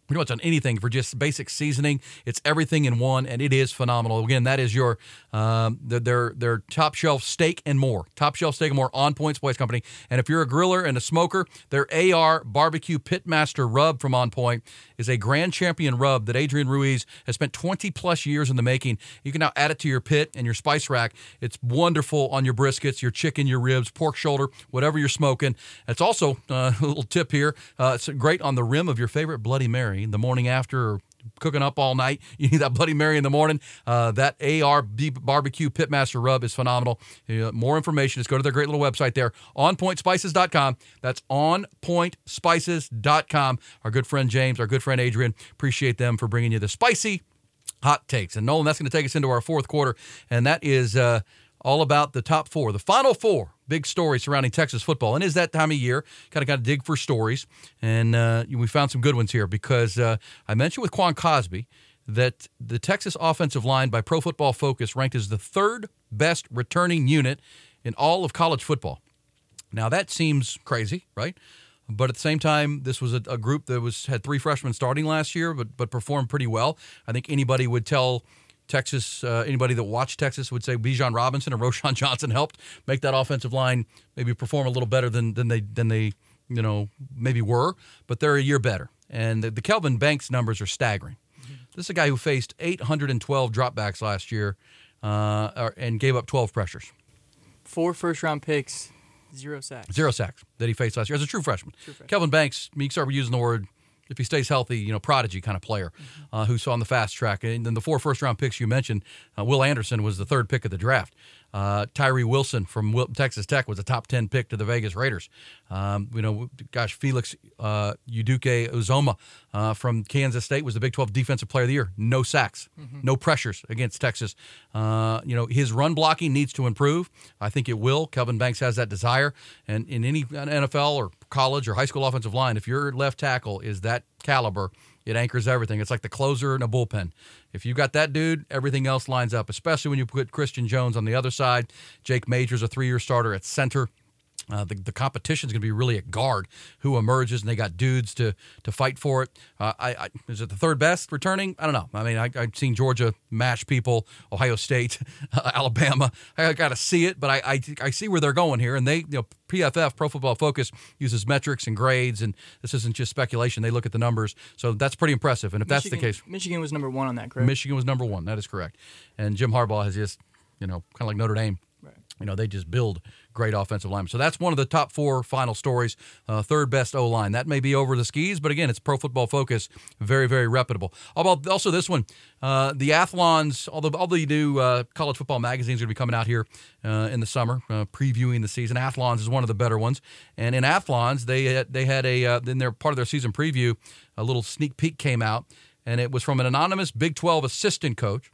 Pretty much on anything for just basic seasoning. It's everything in one, and it is phenomenal. Again, that is your their top shelf steak and more. Top shelf steak and more, On Point Spice Company. And if you're a griller and a smoker, their AR Barbecue Pitmaster Rub from On Point is a grand champion rub that Adrian Ruiz has spent 20-plus years in the making. You can now add it to your pit and your spice rack. It's wonderful on your briskets, your chicken, your ribs, pork shoulder, whatever you're smoking. It's also, a little tip here, it's great on the rim of your favorite Bloody Mary. The morning after, or cooking up all night, you need that Bloody Mary in the morning. That ARB Barbecue Pitmaster Rub is phenomenal. More information, just go to their great little website there, onpointspices.com. That's onpointspices.com. Our good friend James, our good friend Adrian, appreciate them for bringing you the spicy hot takes. And Nolan, that's going to take us into our fourth quarter, and that is all about the top four, the final four big stories surrounding Texas football. And it is that time of year. Kind of got to dig for stories. And we found some good ones here because I mentioned with Quan Cosby that the Texas offensive line by Pro Football Focus ranked as the third best returning unit in all of college football. Now, that seems crazy, right? But at the same time, this was a group that had three freshmen starting last year but performed pretty well. I think anybody would tell Texas, anybody that watched Texas would say Bijan Robinson and Roschon Johnson helped make that offensive line maybe perform a little better than they you know, maybe were, but they're a year better. And the Kelvin Banks numbers are staggering. Mm-hmm. This is a guy who faced 812 dropbacks last year and gave up 12 pressures. 4 first-round picks, 0 sacks. 0 sacks that he faced last year as a true freshman. Kelvin Banks, you start using the word, if he stays healthy, you know, prodigy kind of player who's on the fast track. And then the 4 first-round picks you mentioned, Will Anderson was the 3rd pick of the draft. Tyree Wilson from Texas Tech was a top 10 pick to the Vegas Raiders. Felix Udoka Uzoma from Kansas State was the Big 12 Defensive Player of the Year. No sacks, no pressures against Texas. His run blocking needs to improve. I think it will. Kelvin Banks has that desire. And in any NFL or college or high school offensive line, if your left tackle is that caliber, it anchors everything. It's like the closer in a bullpen. If you got that dude, everything else lines up, especially when you put Christian Jones on the other side. Jake Majors, a 3-year starter at center. The competition's going to be really at guard who emerges, and they got dudes to fight for it. Is it the third best returning? I don't know. I mean, I've seen Georgia mash people, Ohio State, Alabama. I got to see it, but I see where they're going here. And they, PFF, Pro Football Focus, uses metrics and grades, and this isn't just speculation. They look at the numbers. So that's pretty impressive. And if that's the case. Michigan was number one on that, correct? Michigan was number one. That is correct. And Jim Harbaugh has just, kind of like Notre Dame. Right. They just build great offensive linemen. So that's one of the top four final stories. Third best O-line. That may be over the skis, but again, it's Pro Football Focus. Very, very reputable. Also this one, the Athlons, all the new college football magazines are going to be coming out here in the summer, previewing the season. Athlons is one of the better ones. And in Athlons, they had in their part of their season preview, a little sneak peek came out, and it was from an anonymous Big 12 assistant coach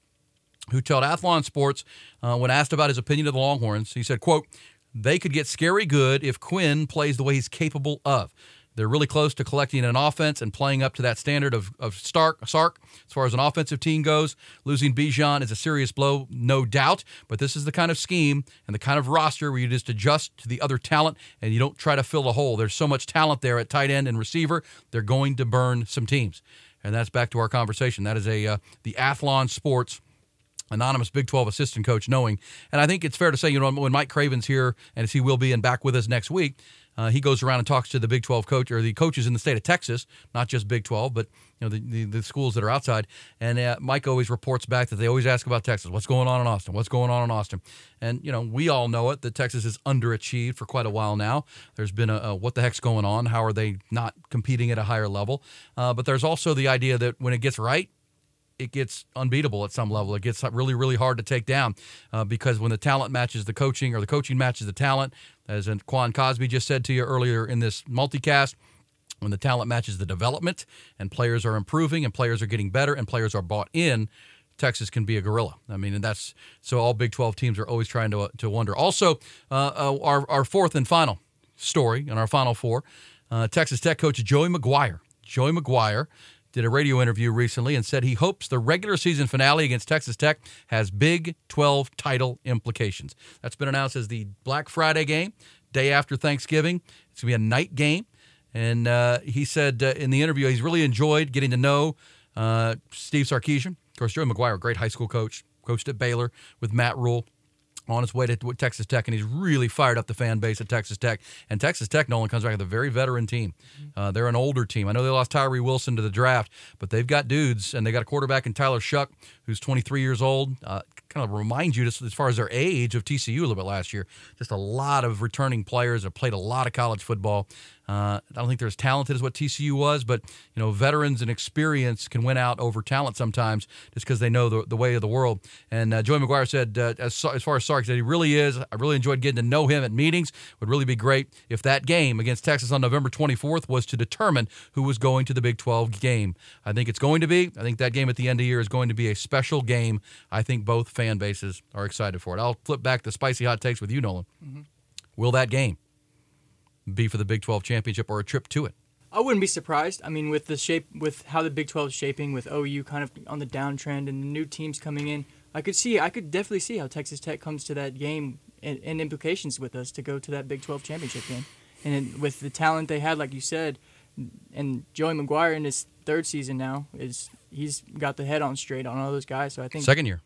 who told Athlon Sports, when asked about his opinion of the Longhorns, he said, quote, "They could get scary good if Quinn plays the way he's capable of. They're really close to collecting an offense and playing up to that standard of Sark as far as an offensive team goes. Losing Bijan is a serious blow, no doubt, but this is the kind of scheme and the kind of roster where you just adjust to the other talent and you don't try to fill a hole. There's so much talent there at tight end and receiver, they're going to burn some teams." And that's back to our conversation. That is the Athlon Sports anonymous Big 12 assistant coach knowing. And I think it's fair to say, when Mike Craven's here, and as he will be and back with us next week, he goes around and talks to the Big 12 coach or the coaches in the state of Texas, not just Big 12, but the schools that are outside. And Mike always reports back that they always ask about Texas. What's going on in Austin? What's going on in Austin? And, we all know it, that Texas is underachieved for quite a while now. There's been a what the heck's going on? How are they not competing at a higher level? But there's also the idea that when it gets right, it gets unbeatable at some level. It gets really, really hard to take down because when the talent matches the coaching or the coaching matches the talent, as Quan Cosby just said to you earlier in this multicast, when the talent matches the development and players are improving and players are getting better and players are bought in, Texas can be a gorilla. And that's so all Big 12 teams are always trying to wonder. Also, our fourth and final story in our final four, Texas Tech coach Joey McGuire. Joey McGuire did a radio interview recently and said he hopes the regular season finale against Texas Tech has Big 12 title implications. That's been announced as the Black Friday game, day after Thanksgiving. It's going to be a night game. And he said in the interview he's really enjoyed getting to know Steve Sarkisian. Of course, Joey McGuire, great high school coach, coached at Baylor with Matt Rule. On his way to Texas Tech, and he's really fired up the fan base at Texas Tech. And Texas Tech, Nolan, comes back with a very veteran team. They're an older team. I know they lost Tyree Wilson to the draft, but they've got dudes, and they got a quarterback in Tyler Shuck, who's 23 years old. Kind of remind you, just as far as their age, of TCU a little bit last year. Just a lot of returning players that played a lot of college football. I don't think they're as talented as what TCU was, but veterans and experience can win out over talent sometimes, just because they know the way of the world. And Joey McGuire said, as far as Sark said, he really is. I really enjoyed getting to know him at meetings. Would really be great if that game against Texas on November 24th was to determine who was going to the Big 12 game. I think it's going to be. I think that game at the end of the year is going to be a special game. I think both fan bases are excited for it. I'll flip back the spicy hot takes with you, Nolan. Mm-hmm. Will that game be for the Big 12 championship or a trip to it? I wouldn't be surprised. With the shape, with how the Big 12 is shaping, with OU kind of on the downtrend and the new teams coming in, I could definitely see how Texas Tech comes to that game and implications with us to go to that Big 12 championship game. And with the talent they had, like you said, and Joey McGuire in his third season now, he's got the head on straight on all those guys. So I think second year.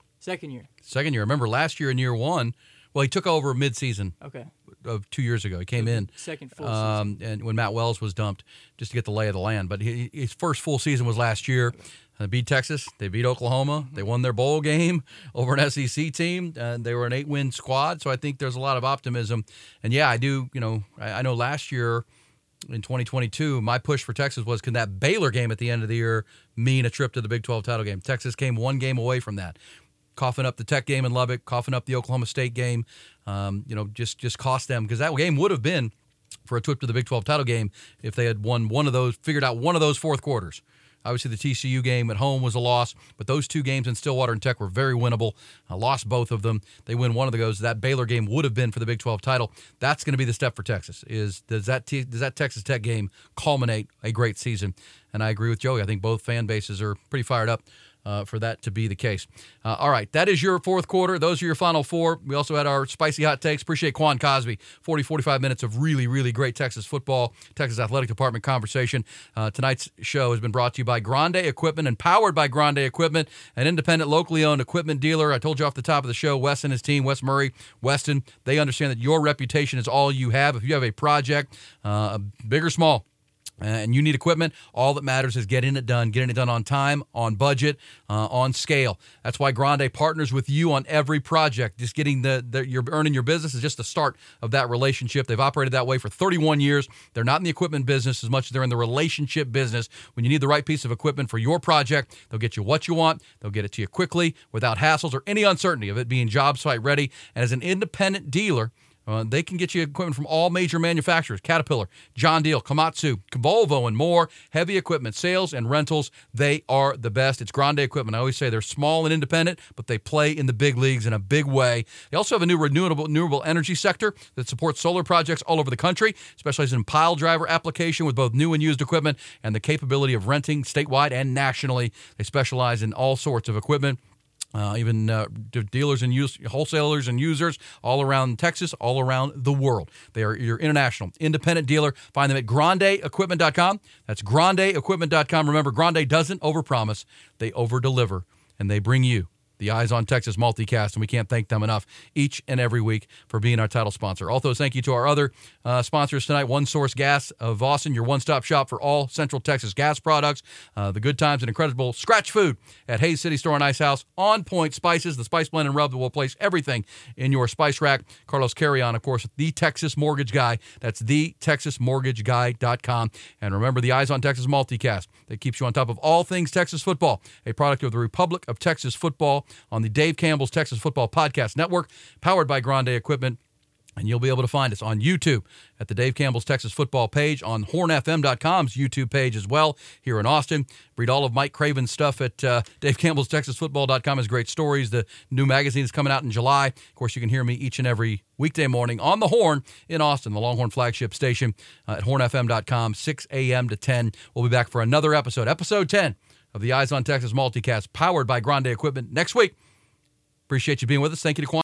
Remember last year in year one, well, he took over mid-season. Okay. Of 2 years ago. He came in second full season, and when Matt Wells was dumped, just to get the lay of the land. But his first full season was last year. They beat Texas. They beat Oklahoma. They won their bowl game over an SEC team. They were an 8-win squad, so I think there's a lot of optimism. And, yeah, I do, I know last year in 2022, my push for Texas was, can that Baylor game at the end of the year mean a trip to the Big 12 title game? Texas came one game away from that. Coughing up the Tech game in Lubbock, coughing up the Oklahoma State game, just cost them. Because that game would have been for a trip to the Big 12 title game if they had won one of those, figured out one of those fourth quarters. Obviously, the TCU game at home was a loss, but those two games in Stillwater and Tech were very winnable. Lost both of them. They win one of those. That Baylor game would have been for the Big 12 title. That's going to be the step for Texas. Does that Texas Tech game culminate a great season? And I agree with Joey. I think both fan bases are pretty fired up for that to be the case. All right, that is your fourth quarter. Those are your final four. We also had our spicy hot takes. Appreciate Quan Cosby. 40, 45 minutes of really, really great Texas football, Texas Athletic Department conversation. Tonight's show has been brought to you by Grande Equipment and powered by Grande Equipment, an independent, locally owned equipment dealer. I told you off the top of the show, Wes and his team, Wes Murray, Weston, they understand that your reputation is all you have. If you have a project, big or small, and you need equipment, all that matters is getting it done on time, on budget, on scale. That's why Grande partners with you on every project. Just getting you're earning your business is just the start of that relationship. They've operated that way for 31 years. They're not in the equipment business as much as they're in the relationship business. When you need the right piece of equipment for your project, they'll get you what you want. They'll get it to you quickly, without hassles or any uncertainty of it being job site ready. And as an independent dealer, they can get you equipment from all major manufacturers, Caterpillar, John Deere, Komatsu, Volvo, and more. Heavy equipment sales and rentals, they are the best. It's Grande Equipment. I always say they're small and independent, but they play in the big leagues in a big way. They also have a new renewable energy sector that supports solar projects all over the country, specializes in pile driver application with both new and used equipment and the capability of renting statewide and nationally. They specialize in all sorts of equipment. Even dealers and wholesalers and users all around Texas, all around the world. They are your international independent dealer. Find them at grandeequipment.com. That's grandeequipment.com. Remember, Grande doesn't overpromise. They overdeliver, and they bring you the Eyes on Texas multicast, and we can't thank them enough each and every week for being our title sponsor. Also, thank you to our other sponsors tonight, One Source Gas of Austin, your one-stop shop for all Central Texas gas products, the good times and incredible scratch food at Hayes City Store and Ice House, On Point Spices, the spice blend and rub that will place everything in your spice rack. Carlos Carrion, of course, the Texas Mortgage Guy. That's the TexasMortgageGuy.com. And remember the Eyes on Texas multicast that keeps you on top of all things Texas football, a product of the Republic of Texas Football, on the Dave Campbell's Texas Football Podcast Network, powered by Grande Equipment. And you'll be able to find us on YouTube at the Dave Campbell's Texas Football page, on HornFM.com's YouTube page as well here in Austin. Read all of Mike Craven's stuff at Dave Campbell's TexasFootball.com. His great stories. The new magazine is coming out in July. Of course, you can hear me each and every weekday morning on the Horn in Austin, the Longhorn flagship station at HornFM.com, 6 a.m. to 10. We'll be back for another episode, Episode 10. Of the Eyes on Texas multicast, powered by Grande Equipment next week. Appreciate you being with us. Thank you to Quan.